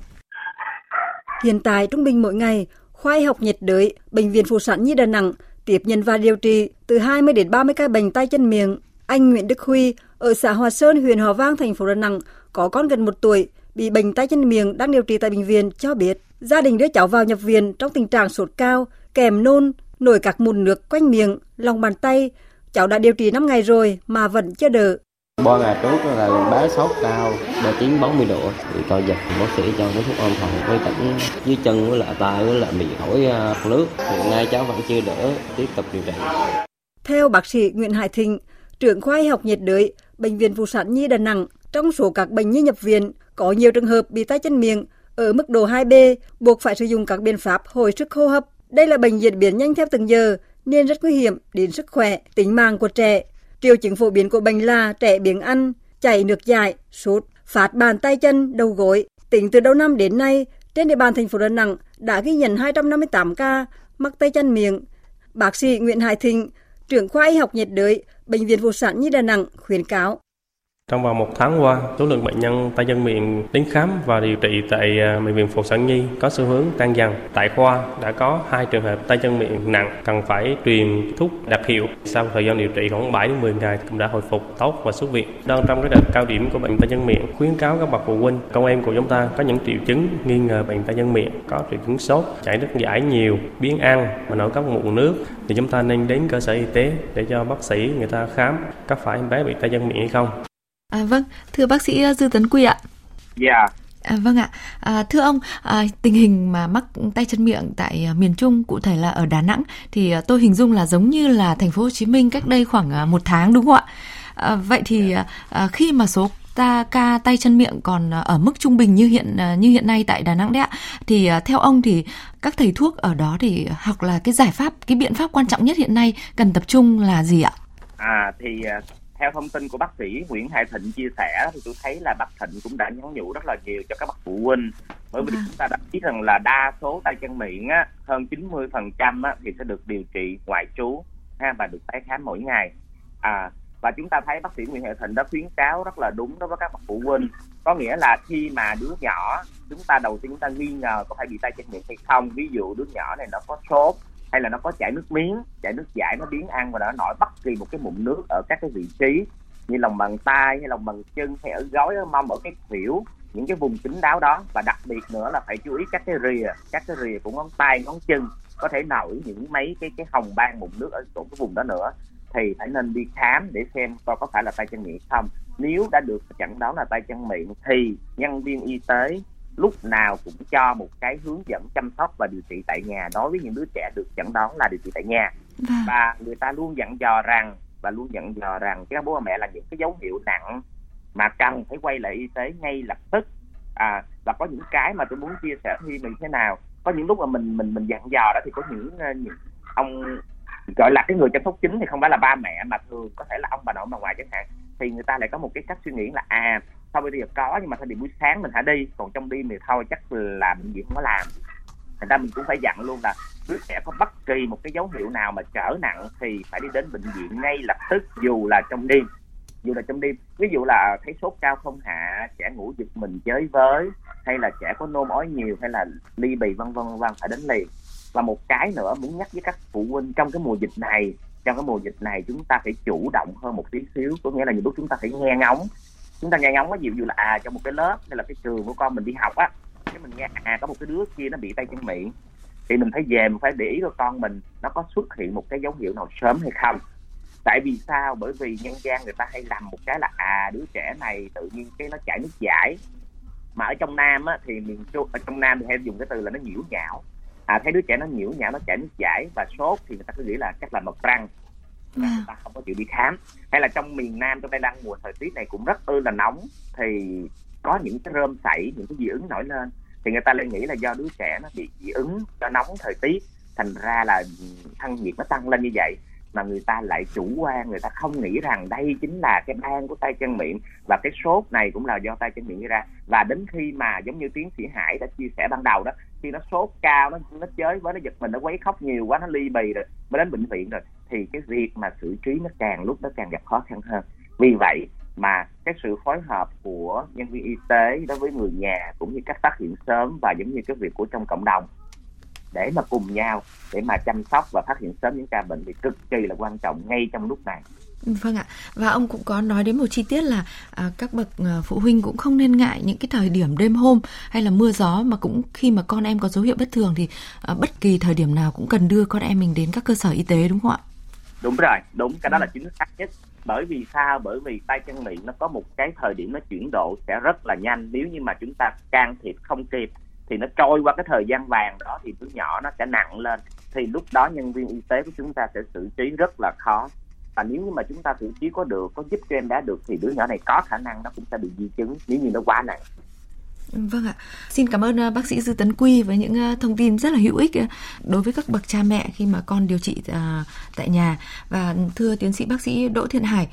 Hiện tại trung bình mỗi ngày, khoa y học nhiệt đới Bệnh viện Phụ sản Nhi Đà Nẵng tiếp nhận và điều trị từ 20 đến 30 ca bệnh tay chân miệng. Anh Nguyễn Đức Huy ở xã Hòa Sơn, huyện Hòa Vang, thành phố Đà Nẵng có con gần 1 tuổi bị bệnh tay chân miệng đang điều trị tại bệnh viện cho biết, gia đình đưa cháu vào nhập viện trong tình trạng sốt cao, kèm nôn, nổi các mụn nước quanh miệng, lòng bàn tay. Cháu đã điều trị 5 ngày rồi mà vẫn chưa đỡ. 3 ngày trước là bé sốt cao, 39-40 độ, thì coi giật bác sĩ cho cái thuốc an thần với tỉnh dưới chân với lại tai với lại bị hỏi nước. Hiện nay cháu vẫn chưa đỡ, tiếp tục điều trị. Theo bác sĩ Nguyễn Hải Thịnh, trưởng khoa y học nhiệt đới Bệnh viện Phụ sản Nhi Đà Nẵng, trong số các bệnh nhi nhập viện có nhiều trường hợp bị tay chân miệng ở mức độ 2B, buộc phải sử dụng các biện pháp hồi sức hô hấp. Đây là bệnh diễn biến nhanh theo từng giờ nên rất nguy hiểm đến sức khỏe, tính mạng của trẻ. Triệu chứng phổ biến của bệnh là trẻ biếng ăn, chảy nước dãi, sốt, phát bàn tay chân, đầu gối. Tính từ đầu năm đến nay, trên địa bàn thành phố Đà Nẵng đã ghi nhận 258 ca mắc tay chân miệng. Bác sĩ Nguyễn Hải Thịnh, trưởng khoa y học nhiệt đới Bệnh viện Phụ sản Nhi Đà Nẵng khuyến cáo Trong vòng 1 tháng qua, số lượng bệnh nhân tay chân miệng đến khám và điều trị tại bệnh viện Phụ sản Nhi có xu hướng tăng dần. Tại khoa đã có 2 trường hợp tay chân miệng nặng cần phải truyền thuốc đặc hiệu. Sau thời gian điều trị khoảng 7 đến 10 ngày cũng đã hồi phục tốt và xuất viện. Đang trong cái đợt cao điểm của bệnh tay chân miệng, khuyến cáo các bậc phụ huynh, con em của chúng ta có những triệu chứng nghi ngờ bệnh tay chân miệng, có triệu chứng sốt, chảy nước giải nhiều, biếng ăn và nổi cóc mụn nước thì chúng ta nên đến cơ sở y tế để cho bác sĩ người ta khám có phải em bé bị tay chân miệng hay không. Vâng, thưa bác sĩ Dư Tấn Quy ạ. Dạ. Vâng ạ. Thưa ông, tình hình mà mắc tay chân miệng tại miền Trung, cụ thể là ở Đà Nẵng, thì tôi hình dung là giống như là thành phố Hồ Chí Minh cách đây khoảng 1 tháng, đúng không ạ? Vậy thì khi mà số ca tay chân miệng còn ở mức trung bình như hiện nay tại Đà Nẵng đấy ạ, thì theo ông thì các thầy thuốc ở đó thì hoặc là cái biện pháp quan trọng nhất hiện nay cần tập trung là gì ạ? Theo thông tin của bác sĩ Nguyễn Hải Thịnh chia sẻ thì tôi thấy là bác Thịnh cũng đã nhắn nhủ rất là nhiều cho các bậc phụ huynh, bởi vì chúng ta đã biết rằng là đa số tay chân miệng á, hơn 90% á, thì sẽ được điều trị ngoại trú ha, và được tái khám mỗi ngày. Và chúng ta thấy bác sĩ Nguyễn Hải Thịnh đã khuyến cáo rất là đúng đối với các bậc phụ huynh, có nghĩa là khi mà đứa nhỏ chúng ta đầu tiên chúng ta nghi ngờ có phải bị tay chân miệng hay không, ví dụ đứa nhỏ này nó có sốt hay là nó có chảy nước miếng, chảy nước giải, nó biếng ăn và nó nổi bất kỳ một cái mụn nước ở các cái vị trí như lòng bàn tay hay lòng bàn chân hay ở gối, ở mông, ở cái khuỷu, những cái vùng kín đáo đó. Và đặc biệt nữa là phải chú ý các cái rìa của ngón tay, ngón chân có thể nổi những mấy cái hồng ban mụn nước ở chỗ cái vùng đó nữa, thì phải nên đi khám để xem coi có phải là tay chân miệng không. Nếu đã được chẩn đoán là tay chân miệng thì nhân viên y tế lúc nào cũng cho một cái hướng dẫn chăm sóc và điều trị tại nhà đối với những đứa trẻ được chẩn đoán là điều trị tại nhà. Và người ta luôn dặn dò rằng các bố mẹ là những cái dấu hiệu nặng mà cần phải quay lại y tế ngay lập tức. Và có những cái mà tôi muốn chia sẻ thêm mình thế nào, có những lúc mà mình dặn dò đó thì có những ông gọi là cái người chăm sóc chính thì không phải là ba mẹ mà thường có thể là ông bà nội bà ngoại chẳng hạn, thì người ta lại có một cái cách suy nghĩ là thôi bây giờ có, nhưng mà thôi thì buổi sáng mình hãy đi, còn trong đêm thì thôi chắc là bệnh viện không có làm. Thành ra mình cũng phải dặn luôn là đứa trẻ có bất kỳ một cái dấu hiệu nào mà trở nặng thì phải đi đến bệnh viện ngay lập tức, dù là trong đêm. Ví dụ là thấy sốt cao không hạ, trẻ ngủ giật mình chới với, hay là trẻ có nôn ói nhiều, hay là ly bì vân vân phải đến liền. Và một cái nữa muốn nhắc với các phụ huynh, trong cái mùa dịch này chúng ta phải chủ động hơn một tí xíu, có nghĩa là nhiều lúc chúng ta phải nghe ngóng á, ví dụ là trong một cái lớp hay là cái trường của con mình đi học á, cái mình nghe có một cái đứa kia nó bị tay chân miệng, thì mình phải về mình phải để ý cho con mình nó có xuất hiện một cái dấu hiệu nào sớm hay không. Tại vì sao? Bởi vì nhân gian người ta hay làm một cái là đứa trẻ này tự nhiên cái nó chảy nước giải, mà ở trong Nam á thì miền Trung, ở trong Nam thì hay dùng cái từ là nó nhiễu nhạo. Thấy đứa trẻ nó nhiễu nhạo, nó chảy nước giải và sốt thì người ta cứ nghĩ là chắc là mật răng. Người ta không có chịu đi khám. Hay là trong miền Nam trong đây đang mùa thời tiết này cũng rất là nóng, thì có những cái rơm sảy, những cái dị ứng nổi lên, thì người ta lại nghĩ là do đứa trẻ nó bị dị ứng do nóng thời tiết, thành ra là thân nhiệt nó tăng lên như vậy. Mà người ta lại chủ quan, người ta không nghĩ rằng đây chính là cái ban của tay chân miệng, và cái sốt này cũng là do tay chân miệng gây ra. Và đến khi mà giống như tiến sĩ Hải đã chia sẻ ban đầu đó, khi nó sốt cao, nó chới với, nó giật mình, nó quấy khóc nhiều quá, nó ly bì rồi, mới đến bệnh viện rồi, thì cái việc mà xử trí nó càng gặp khó khăn hơn. Vì vậy mà cái sự phối hợp của nhân viên y tế đối với người nhà cũng như cách phát hiện sớm và giống như cái việc của trong cộng đồng để mà cùng nhau để mà chăm sóc và phát hiện sớm những ca bệnh thì cực kỳ là quan trọng ngay trong lúc này. Vâng ạ. Và ông cũng có nói đến một chi tiết là các bậc phụ huynh cũng không nên ngại những cái thời điểm đêm hôm hay là mưa gió, mà cũng khi mà con em có dấu hiệu bất thường thì bất kỳ thời điểm nào cũng cần đưa con em mình đến các cơ sở y tế, đúng không ạ? Đúng rồi, đúng, cái đó là chính xác nhất. Bởi vì sao? Bởi vì tay chân miệng nó có một cái thời điểm nó chuyển độ sẽ rất là nhanh, nếu như mà chúng ta can thiệp không kịp thì nó trôi qua cái thời gian vàng đó thì đứa nhỏ nó sẽ nặng lên, thì lúc đó nhân viên y tế của chúng ta sẽ xử trí rất là khó. Và nếu như mà chúng ta xử trí có giúp cho em bé được thì đứa nhỏ này có khả năng nó cũng sẽ bị di chứng nếu như nó quá nặng. Vâng ạ. Xin cảm ơn bác sĩ Dư Tấn Quy với những thông tin rất là hữu ích đối với các bậc cha mẹ khi mà con điều trị tại nhà. Và thưa tiến sĩ bác sĩ Đỗ Thiện Hải,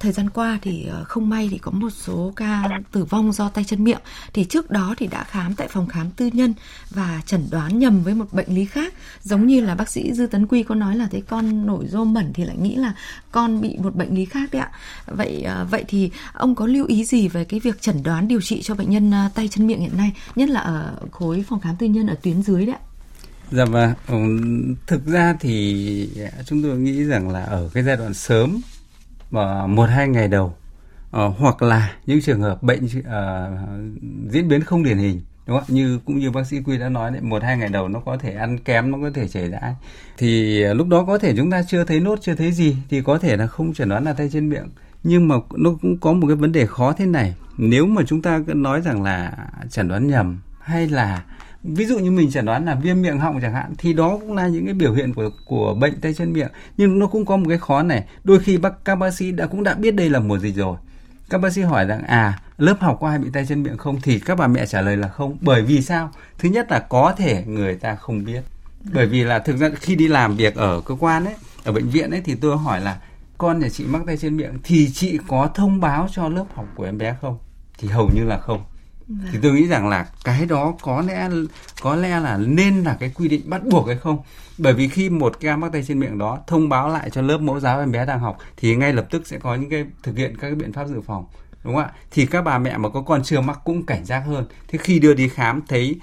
thời gian qua thì không may thì có một số ca tử vong do tay chân miệng. Thì trước đó thì đã khám tại phòng khám tư nhân và chẩn đoán nhầm với một bệnh lý khác. Giống như là bác sĩ Dư Tấn Quy có nói là thấy con nổi rô mẩn thì lại nghĩ là con bị một bệnh lý khác đấy ạ. Vậy thì ông có lưu ý gì về cái việc chẩn đoán điều trị cho bệnh nhân tay chân miệng hiện nay, nhất là ở khối phòng khám tư nhân ở tuyến dưới đấy? Dạ vâng, thực ra thì chúng tôi nghĩ rằng là ở cái giai đoạn sớm và 1-2 ngày đầu, hoặc là những trường hợp bệnh diễn biến không điển hình, đúng không? Cũng như bác sĩ Quy đã nói đấy, 1-2 ngày đầu nó có thể ăn kém, nó có thể chảy dãi, thì lúc đó có thể chúng ta chưa thấy nốt, chưa thấy gì, thì có thể là không chẩn đoán là tay chân miệng. Nhưng mà nó cũng có một cái vấn đề khó thế này. Nếu mà chúng ta nói rằng là chẩn đoán nhầm, hay là ví dụ như mình chẩn đoán là viêm miệng họng chẳng hạn, thì đó cũng là những cái biểu hiện của bệnh tay chân miệng. Nhưng nó cũng có một cái khó này. Đôi khi các bác sĩ cũng đã biết đây là mùa dịch rồi. Các bác sĩ hỏi rằng lớp học có ai bị tay chân miệng không? Thì các bà mẹ trả lời là không. Bởi vì sao? Thứ nhất là có thể người ta không biết. Bởi vì là thực ra khi đi làm việc ở cơ quan ấy, ở bệnh viện ấy, thì tôi hỏi là con nhà chị mắc tay chân miệng thì chị có thông báo cho lớp học của em bé không? Thì hầu như là không. Vâng. Thì tôi nghĩ rằng là cái đó có lẽ là nên là cái quy định bắt buộc hay không? Bởi vì khi một ca mắc tay chân miệng đó thông báo lại cho lớp mẫu giáo em bé đang học thì ngay lập tức sẽ có những cái thực hiện các cái biện pháp dự phòng, đúng không ạ? Thì các bà mẹ mà có con chưa mắc cũng cảnh giác hơn. Thế khi đưa đi khám thấy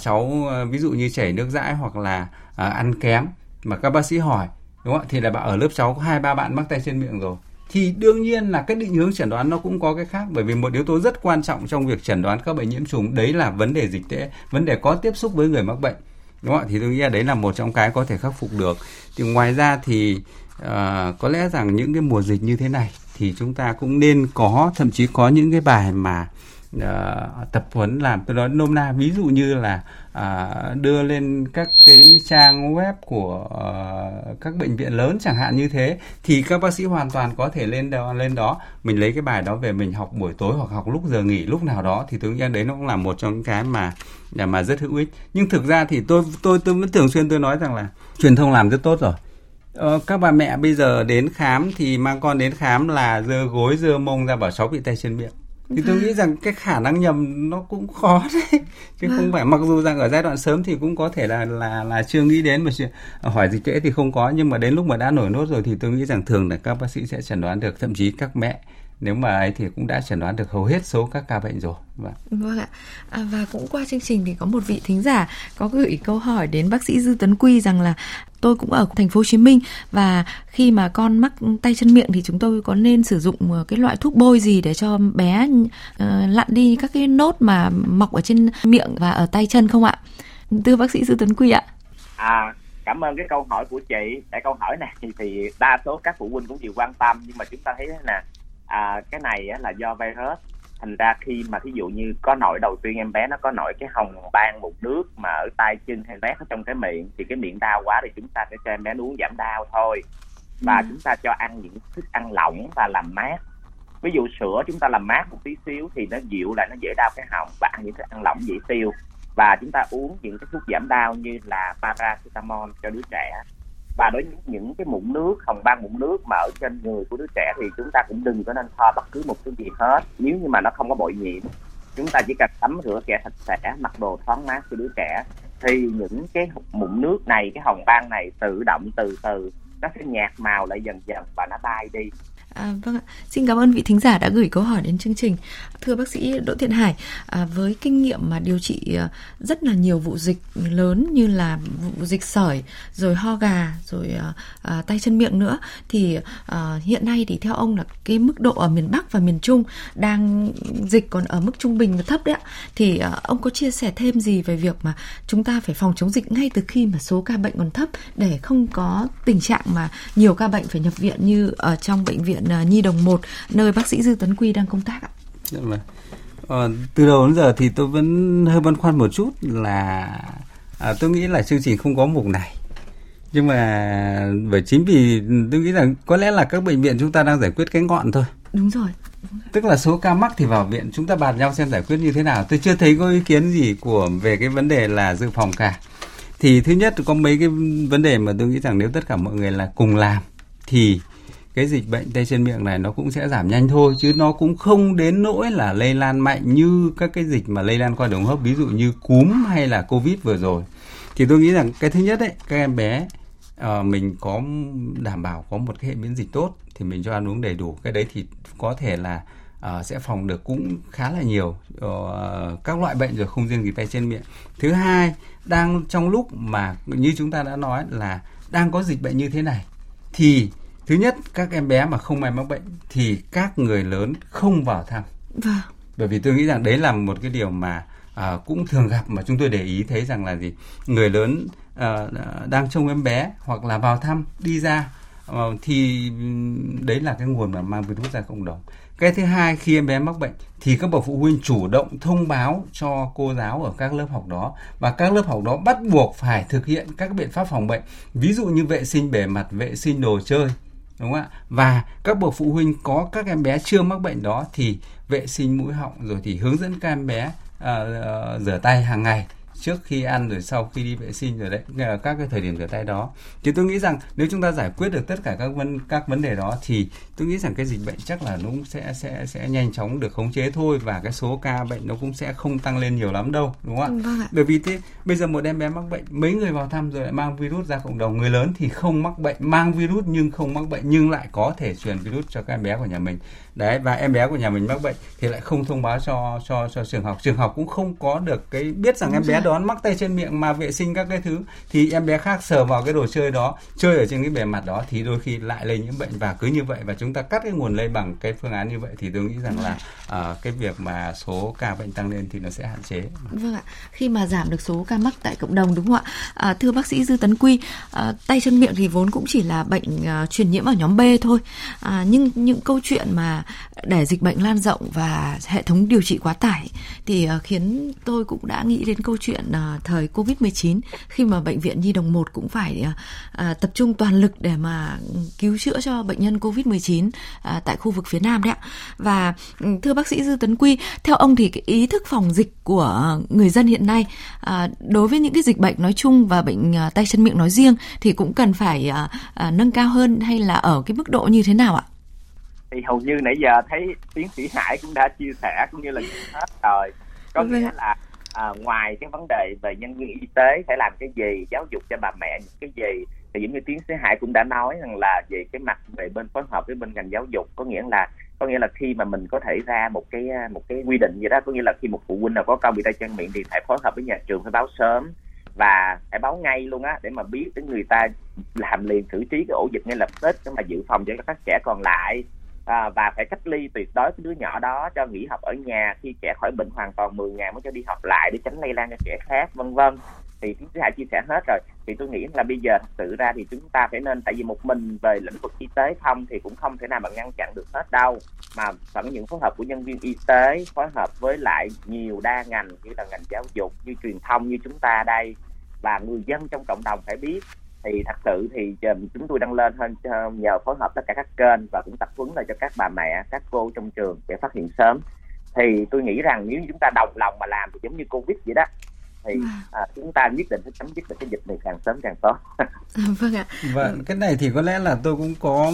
cháu ví dụ như chảy nước dãi hoặc là ăn kém mà các bác sĩ hỏi, đúng không? Thì là ở lớp cháu có 2-3 bạn mắc tay trên miệng rồi. Thì đương nhiên là cái định hướng chẩn đoán nó cũng có cái khác. Bởi vì một yếu tố rất quan trọng trong việc chẩn đoán các bệnh nhiễm trùng đấy là vấn đề dịch tễ, vấn đề có tiếp xúc với người mắc bệnh, đúng không? Thì tôi nghĩ là đấy là một trong cái có thể khắc phục được. Thì ngoài ra thì có lẽ rằng những cái mùa dịch như thế này thì chúng ta cũng nên có, thậm chí có những cái bài mà tập huấn làm, tôi nói nôm na, ví dụ như là đưa lên các cái trang web của các bệnh viện lớn chẳng hạn như thế, thì các bác sĩ hoàn toàn có thể lên đó, mình lấy cái bài đó về mình học buổi tối hoặc học lúc giờ nghỉ lúc nào đó, thì tôi nghĩ đấy nó cũng là một trong những cái mà rất hữu ích. Nhưng thực ra thì tôi vẫn thường xuyên tôi nói rằng là truyền thông làm rất tốt rồi. Các bà mẹ bây giờ đến khám thì mang con đến khám là giơ gối giơ mông ra bảo cháu bị tay chân miệng. Thì tôi nghĩ rằng cái khả năng nhầm nó cũng khó đấy, chứ không phải, mặc dù rằng ở giai đoạn sớm thì cũng có thể là chưa nghĩ đến, mà hỏi dịch tễ thì không có, nhưng mà đến lúc mà đã nổi nốt rồi thì tôi nghĩ rằng thường là các bác sĩ sẽ chẩn đoán được, thậm chí các mẹ nếu mà ấy thì cũng đã chẩn đoán được hầu hết số các ca bệnh rồi. Vâng ạ. Và cũng qua chương trình thì có một vị thính giả có gửi câu hỏi đến bác sĩ Dư Tấn Quy rằng là tôi cũng ở thành phố Hồ Chí Minh và khi mà con mắc tay chân miệng thì chúng tôi có nên sử dụng cái loại thuốc bôi gì để cho bé lặn đi các cái nốt mà mọc ở trên miệng và ở tay chân không ạ? Thưa bác sĩ Dư Tấn Quy ạ. Cảm ơn cái câu hỏi của chị. Tại câu hỏi này thì đa số các phụ huynh cũng đều quan tâm, nhưng mà chúng ta thấy thế nè. Cái này là do virus, thành ra khi mà thí dụ như có nổi đầu tiên em bé nó có nổi cái hồng ban mụn nước mà ở tay chân hay bé ở trong cái miệng, thì cái miệng đau quá thì chúng ta sẽ cho em bé uống giảm đau thôi, và chúng ta cho ăn những thức ăn lỏng và làm mát, ví dụ sữa chúng ta làm mát một tí xíu thì nó dịu lại, nó dễ đau cái họng, và ăn những thức ăn lỏng dễ tiêu, và chúng ta uống những cái thuốc giảm đau như là paracetamol cho đứa trẻ. Và đối với những cái mụn nước, hồng ban mụn nước mà ở trên người của đứa trẻ thì chúng ta cũng đừng có nên thoa bất cứ một cái gì hết. Nếu như mà nó không có bội nhiễm, chúng ta chỉ cần tắm rửa trẻ sạch sẽ, mặc đồ thoáng mát cho đứa trẻ, thì những cái mụn nước này, cái hồng ban này tự động từ từ nó sẽ nhạt màu lại dần dần và nó bay đi. Vâng ạ. Xin cảm ơn vị thính giả đã gửi câu hỏi đến chương trình. Thưa bác sĩ Đỗ Thiện Hải, với kinh nghiệm mà điều trị rất là nhiều vụ dịch lớn như là vụ dịch sởi, rồi ho gà, rồi tay chân miệng nữa, thì hiện nay thì theo ông là cái mức độ ở miền Bắc và miền Trung đang dịch còn ở mức trung bình và thấp đấy ạ. Thì ông có chia sẻ thêm gì về việc mà chúng ta phải phòng chống dịch ngay từ khi mà số ca bệnh còn thấp, để không có tình trạng mà nhiều ca bệnh phải nhập viện như ở trong bệnh viện Nhi Đồng 1 nơi bác sĩ Dư Tấn Quy đang công tác ạ? Từ đầu đến giờ thì tôi vẫn hơi băn khoăn một chút là tôi nghĩ là chương trình không có mục này, nhưng mà bởi chính vì tôi nghĩ rằng có lẽ là các bệnh viện chúng ta đang giải quyết cái ngọn thôi. Đúng rồi. Tức là số ca mắc thì vào viện, chúng ta bàn nhau xem giải quyết như thế nào. Tôi chưa thấy có ý kiến gì về cái vấn đề là dự phòng cả. Thì thứ nhất có mấy cái vấn đề mà tôi nghĩ rằng nếu tất cả mọi người là cùng làm thì cái dịch bệnh tay chân miệng này nó cũng sẽ giảm nhanh thôi, chứ nó cũng không đến nỗi là lây lan mạnh như các cái dịch mà lây lan qua đường hô hấp, ví dụ như cúm hay là Covid vừa rồi. Thì tôi nghĩ rằng cái thứ nhất đấy, các em bé mình có đảm bảo có một cái hệ miễn dịch tốt thì mình cho ăn uống đầy đủ, cái đấy thì có thể là sẽ phòng được cũng khá là nhiều các loại bệnh rồi, không riêng gì tay chân miệng. Thứ hai, đang trong lúc mà như chúng ta đã nói là đang có dịch bệnh như thế này thì thứ nhất các em bé mà không may mắc bệnh thì các người lớn không vào thăm. Bởi vì tôi nghĩ rằng đấy là một cái điều mà cũng thường gặp mà chúng tôi để ý thấy rằng là gì, người lớn đang trông em bé hoặc là vào thăm đi ra thì đấy là cái nguồn mà mang virus ra cộng đồng. Cái thứ hai, khi em bé mắc bệnh thì các bậc phụ huynh chủ động thông báo cho cô giáo ở các lớp học đó, và các lớp học đó bắt buộc phải thực hiện các biện pháp phòng bệnh, ví dụ như vệ sinh bề mặt, vệ sinh đồ chơi, đúng không ạ? Và các bậc phụ huynh có các em bé chưa mắc bệnh đó thì vệ sinh mũi họng, rồi thì hướng dẫn các em bé rửa tay hàng ngày, trước khi ăn rồi sau khi đi vệ sinh rồi đấy, các cái thời điểm rửa tay đó. Thì tôi nghĩ rằng nếu chúng ta giải quyết được tất cả các vấn đề đó thì tôi nghĩ rằng cái dịch bệnh chắc là nó cũng sẽ nhanh chóng được khống chế thôi, và cái số ca bệnh nó cũng sẽ không tăng lên nhiều lắm đâu, đúng không ạ? Vâng ạ. Bởi vì thế bây giờ một em bé mắc bệnh, mấy người vào thăm rồi lại mang virus ra cộng đồng, người lớn thì không mắc bệnh, mang virus nhưng không mắc bệnh nhưng lại có thể truyền virus cho các em bé của nhà mình. Đấy, và em bé của nhà mình mắc bệnh thì lại không thông báo cho trường học cũng không có được cái biết rằng em bé đón mắc tay chân miệng mà vệ sinh các cái thứ, thì em bé khác sờ vào cái đồ chơi đó, chơi ở trên cái bề mặt đó thì đôi khi lại lây nhiễm bệnh, và cứ như vậy, và chúng ta cắt cái nguồn lây bằng cái phương án như vậy thì tôi nghĩ rằng là cái việc mà số ca bệnh tăng lên thì nó sẽ hạn chế. Vâng ạ, khi mà giảm được số ca mắc tại cộng đồng, đúng không ạ? Thưa bác sĩ Dư Tấn Quy, tay chân miệng thì vốn cũng chỉ là bệnh truyền nhiễm ở nhóm B thôi, nhưng những câu chuyện mà để dịch bệnh lan rộng và hệ thống điều trị quá tải thì khiến tôi cũng đã nghĩ đến câu chuyện thời Covid-19, khi mà bệnh viện Nhi Đồng 1 cũng phải tập trung toàn lực để mà cứu chữa cho bệnh nhân Covid-19 tại khu vực phía Nam đấy ạ. Và thưa bác sĩ Dư Tấn Quy, theo ông thì cái ý thức phòng dịch của người dân hiện nay đối với những cái dịch bệnh nói chung và bệnh tay chân miệng nói riêng thì cũng cần phải nâng cao hơn, hay là ở cái mức độ như thế nào ạ? Thì hầu như nãy giờ thấy tiến sĩ Hải cũng đã chia sẻ cũng như là hết rồi, có nghĩa là ngoài cái vấn đề về nhân viên y tế phải làm cái gì, giáo dục cho bà mẹ những cái gì, thì giống như tiến sĩ Hải cũng đã nói rằng là về cái mặt về bên phối hợp với bên ngành giáo dục, có nghĩa là khi mà mình có thể ra một cái quy định gì đó, có nghĩa là khi một phụ huynh nào có con bị tay chân miệng thì phải phối hợp với nhà trường, phải báo sớm và phải báo ngay luôn á, để mà biết để người ta làm liền, xử trí cái ổ dịch ngay lập tức để mà dự phòng cho các trẻ còn lại. Và phải cách ly tuyệt đối cái đứa nhỏ đó, cho nghỉ học ở nhà, khi trẻ khỏi bệnh hoàn toàn 10 ngày mới cho đi học lại để tránh lây lan cho trẻ khác, v.v. Thì tiến sĩ Hải chia sẻ hết rồi. Thì tôi nghĩ là bây giờ thật sự ra thì chúng ta phải nên, tại vì một mình về lĩnh vực y tế không thì cũng không thể nào mà ngăn chặn được hết đâu, mà vẫn những phối hợp của nhân viên y tế, phối hợp với lại nhiều đa ngành như là ngành giáo dục, như truyền thông như chúng ta đây, và người dân trong cộng đồng phải biết. Thì thật sự thì chúng tôi đang lên hơn nhờ phối hợp tất cả các kênh và cũng tập huấn lại cho các bà mẹ, các cô trong trường để phát hiện sớm. Thì tôi nghĩ rằng nếu chúng ta đồng lòng mà làm thì giống như Covid vậy đó, thì chúng ta nhất định phải chấm dứt được cái dịch này càng sớm càng tốt. Vâng ạ. Vâng, cái này thì có lẽ là tôi cũng có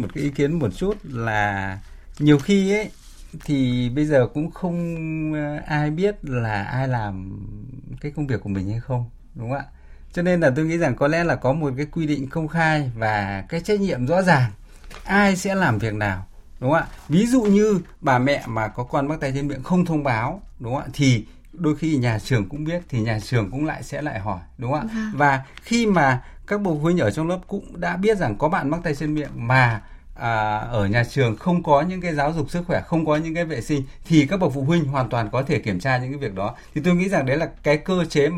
một cái ý kiến một chút là nhiều khi ấy thì bây giờ cũng không ai biết là ai làm cái công việc của mình hay không, đúng không ạ? Cho nên là tôi nghĩ rằng có lẽ là có một cái quy định công khai và cái trách nhiệm rõ ràng ai sẽ làm việc nào, đúng không ạ? Ví dụ như bà mẹ mà có con mắc tay chân miệng không thông báo, đúng không ạ? Thì đôi khi nhà trường cũng biết thì nhà trường cũng lại hỏi, đúng không ạ? Và khi mà các bậc phụ huynh ở trong lớp cũng đã biết rằng có bạn mắc tay chân miệng mà ở nhà trường không có những cái giáo dục sức khỏe, không có những cái vệ sinh, thì các bậc phụ huynh hoàn toàn có thể kiểm tra những cái việc đó. Thì tôi nghĩ rằng đấy là cái cơ chế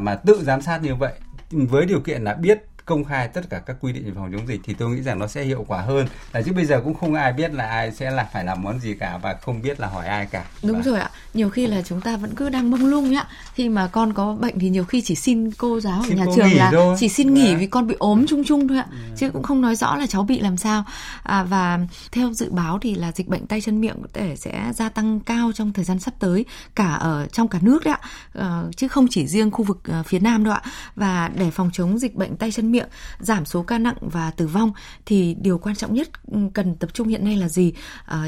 mà tự giám sát như vậy, với điều kiện là biết công khai tất cả các quy định về phòng chống dịch thì tôi nghĩ rằng nó sẽ hiệu quả hơn. Chứ bây giờ cũng không ai biết là ai sẽ là phải làm món gì cả và không biết là hỏi ai cả. Đúng rồi ạ. Nhiều khi là chúng ta vẫn cứ đang mông lung ạ. Khi mà con có bệnh thì nhiều khi chỉ xin cô giáo ở nhà trường là thôi. Chỉ xin nghỉ vì con bị ốm chung thôi ạ. Chứ cũng không nói rõ là cháu bị làm sao. Và theo dự báo thì là dịch bệnh tay chân miệng có thể sẽ gia tăng cao trong thời gian sắp tới cả ở trong cả nước đấy ạ. Chứ không chỉ riêng khu vực phía Nam đâu ạ. Và để phòng chống dịch bệnh tay chân miệng, giảm số ca nặng và tử vong thì điều quan trọng nhất cần tập trung hiện nay là gì?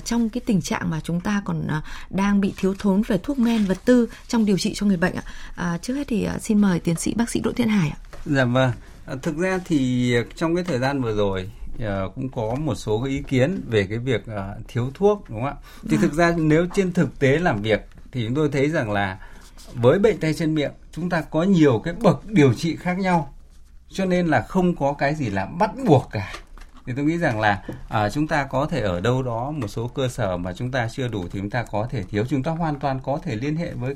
Trong cái tình trạng mà chúng ta còn đang bị thiếu thốn về thuốc men, vật tư trong điều trị cho người bệnh ạ. Trước hết thì xin mời tiến sĩ bác sĩ Đỗ Thiện Hải ạ. Dạ vâng. Thực ra thì trong cái thời gian vừa rồi cũng có một số cái ý kiến về cái việc thiếu thuốc, đúng không ạ? Thì thực ra nếu trên thực tế làm việc thì chúng tôi thấy rằng là với bệnh tay chân miệng chúng ta có nhiều cái bậc điều trị khác nhau, cho nên là không có cái gì là bắt buộc cả. Thì tôi nghĩ rằng là chúng ta có thể ở đâu đó một số cơ sở mà chúng ta chưa đủ thì chúng ta có thể thiếu. Chúng ta hoàn toàn có thể liên hệ với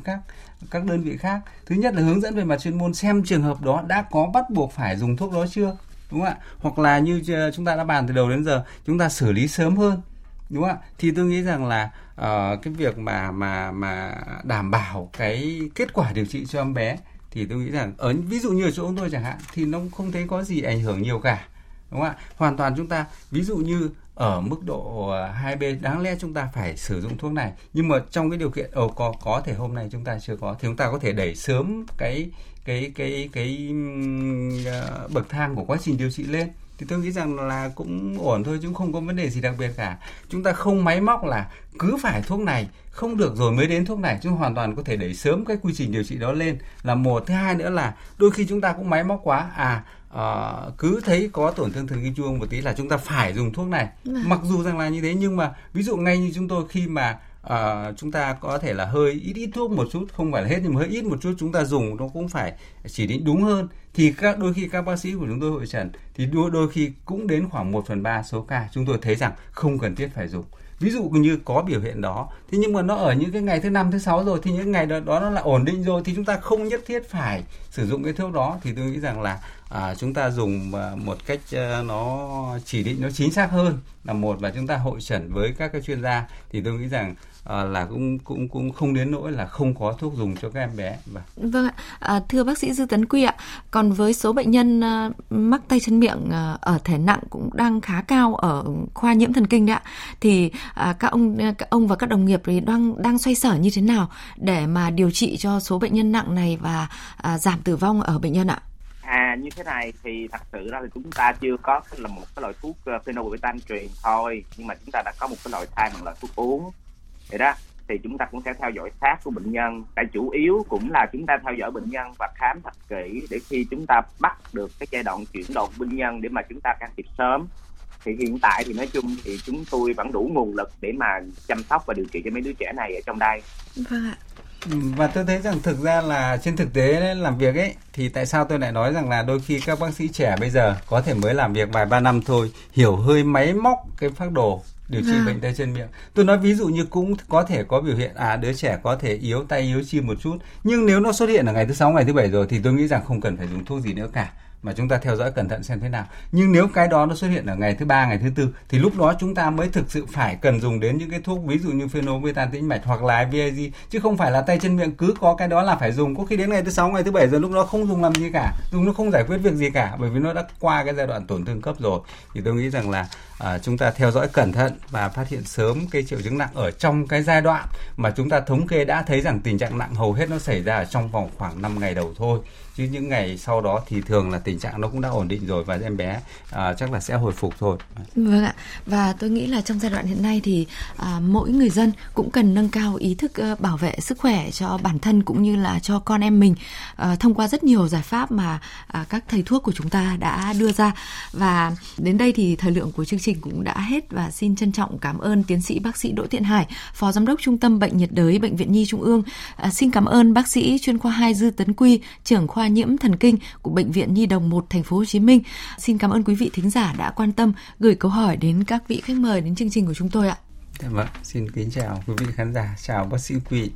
các đơn vị khác. Thứ nhất là hướng dẫn về mặt chuyên môn xem trường hợp đó đã có bắt buộc phải dùng thuốc đó chưa, đúng không ạ? Hoặc là như chúng ta đã bàn từ đầu đến giờ, chúng ta xử lý sớm hơn, đúng không ạ? Thì tôi nghĩ rằng là cái việc mà đảm bảo cái kết quả điều trị cho em bé thì tôi nghĩ rằng ở ví dụ như ở chỗ chúng tôi chẳng hạn thì nó không thấy có gì ảnh hưởng nhiều cả, đúng không ạ? Hoàn toàn chúng ta ví dụ như ở mức độ 2B đáng lẽ chúng ta phải sử dụng thuốc này, nhưng mà trong cái điều kiện có thể hôm nay chúng ta chưa có thì chúng ta có thể đẩy sớm cái bậc thang của quá trình điều trị lên. Thì tôi nghĩ rằng là cũng ổn thôi chứ không có vấn đề gì đặc biệt cả. Chúng ta không máy móc là cứ phải thuốc này, không được rồi mới đến thuốc này. Chúng hoàn toàn có thể đẩy sớm cái quy trình điều trị đó lên là một. Thứ hai nữa là đôi khi chúng ta cũng máy móc quá, cứ thấy có tổn thương thần kinh trung ương một tí là chúng ta phải dùng thuốc này. Mặc dù rằng là như thế nhưng mà ví dụ ngay như chúng tôi khi mà chúng ta có thể là hơi ít thuốc một chút, không phải là hết nhưng mà hơi ít một chút, chúng ta dùng nó cũng phải chỉ đến đúng hơn. Thì đôi khi các bác sĩ của chúng tôi hội trần thì đôi khi cũng đến khoảng 1/3 số ca chúng tôi thấy rằng không cần thiết phải dùng. Ví dụ như có biểu hiện đó, thế nhưng mà nó ở những cái ngày thứ 5, thứ 6 rồi thì những ngày đó nó là ổn định rồi thì chúng ta không nhất thiết phải sử dụng cái thuốc đó. Thì tôi nghĩ rằng là chúng ta dùng một cách nó chỉ định, nó chính xác hơn là một, và chúng ta hội chẩn với các cái chuyên gia thì tôi nghĩ rằng là cũng không đến nỗi là không có thuốc dùng cho các em bé. Vâng ạ. Thưa bác sĩ Dư Tấn Quy ạ, còn với số bệnh nhân mắc tay chân miệng ở thể nặng cũng đang khá cao ở khoa nhiễm thần kinh đấy ạ, thì các ông và các đồng nghiệp thì đang xoay sở như thế nào để mà điều trị cho số bệnh nhân nặng này và giảm tử vong ở bệnh nhân ạ? Như thế này thì thật sự ra thì chúng ta chưa có là một cái loại thuốc Phenobarbital truyền thôi, nhưng mà chúng ta đã có một cái loại thang là thuốc uống. Vậy đó, thì chúng ta cũng sẽ theo dõi sát của bệnh nhân. Tại chủ yếu cũng là chúng ta theo dõi bệnh nhân và khám thật kỹ để khi chúng ta bắt được cái giai đoạn chuyển động bệnh nhân để mà chúng ta can thiệp sớm. Thì hiện tại thì nói chung thì chúng tôi vẫn đủ nguồn lực để mà chăm sóc và điều trị cho mấy đứa trẻ này ở trong đây. Vâng ạ. Và tôi thấy rằng thực ra là trên thực tế đấy, làm việc ấy thì tại sao tôi lại nói rằng là đôi khi các bác sĩ trẻ bây giờ có thể mới làm việc vài ba năm thôi, hiểu hơi máy móc cái phác đồ điều trị bệnh tay chân miệng. Tôi nói ví dụ như cũng có thể có biểu hiện đứa trẻ có thể yếu tay yếu chi một chút, nhưng nếu nó xuất hiện ở ngày thứ 6, ngày thứ 7 rồi thì tôi nghĩ rằng không cần phải dùng thuốc gì nữa cả, mà chúng ta theo dõi cẩn thận xem thế nào. Nhưng nếu cái đó nó xuất hiện ở ngày thứ 3, ngày thứ 4 thì lúc đó chúng ta mới thực sự phải cần dùng đến những cái thuốc ví dụ như Phenobarbital tĩnh mạch hoặc là IVIG, chứ không phải là tay chân miệng cứ có cái đó là phải dùng. Có khi đến ngày thứ 6, ngày thứ 7 rồi lúc đó không dùng làm gì cả, dùng nó không giải quyết việc gì cả, bởi vì nó đã qua cái giai đoạn tổn thương cấp rồi. Thì tôi nghĩ rằng là chúng ta theo dõi cẩn thận và phát hiện sớm cái triệu chứng nặng ở trong cái giai đoạn mà chúng ta thống kê đã thấy rằng tình trạng nặng hầu hết nó xảy ra ở trong vòng khoảng 5 ngày đầu thôi. Chứ những ngày sau đó thì thường là tình trạng nó cũng đã ổn định rồi và em bé chắc là sẽ hồi phục thôi. Vâng ạ. Và tôi nghĩ là trong giai đoạn hiện nay thì mỗi người dân cũng cần nâng cao ý thức bảo vệ sức khỏe cho bản thân cũng như là cho con em mình thông qua rất nhiều giải pháp mà các thầy thuốc của chúng ta đã đưa ra. Và đến đây thì thời lượng của chương trình cũng đã hết, và xin trân trọng cảm ơn tiến sĩ bác sĩ Đỗ Thiện Hải, Phó Giám đốc Trung tâm Bệnh nhiệt đới Bệnh viện Nhi Trung ương. Xin cảm ơn bác sĩ chuyên khoa 2 Dư Tấn Quy, trưởng khoa nhiễm thần kinh của Bệnh viện Nhi Đồng 1 Thành phố Hồ Chí Minh. Xin cảm ơn quý vị thính giả đã quan tâm gửi câu hỏi đến các vị khách mời đến chương trình của chúng tôi ạ. Vâng, xin kính chào quý vị khán giả, chào bác sĩ Quy.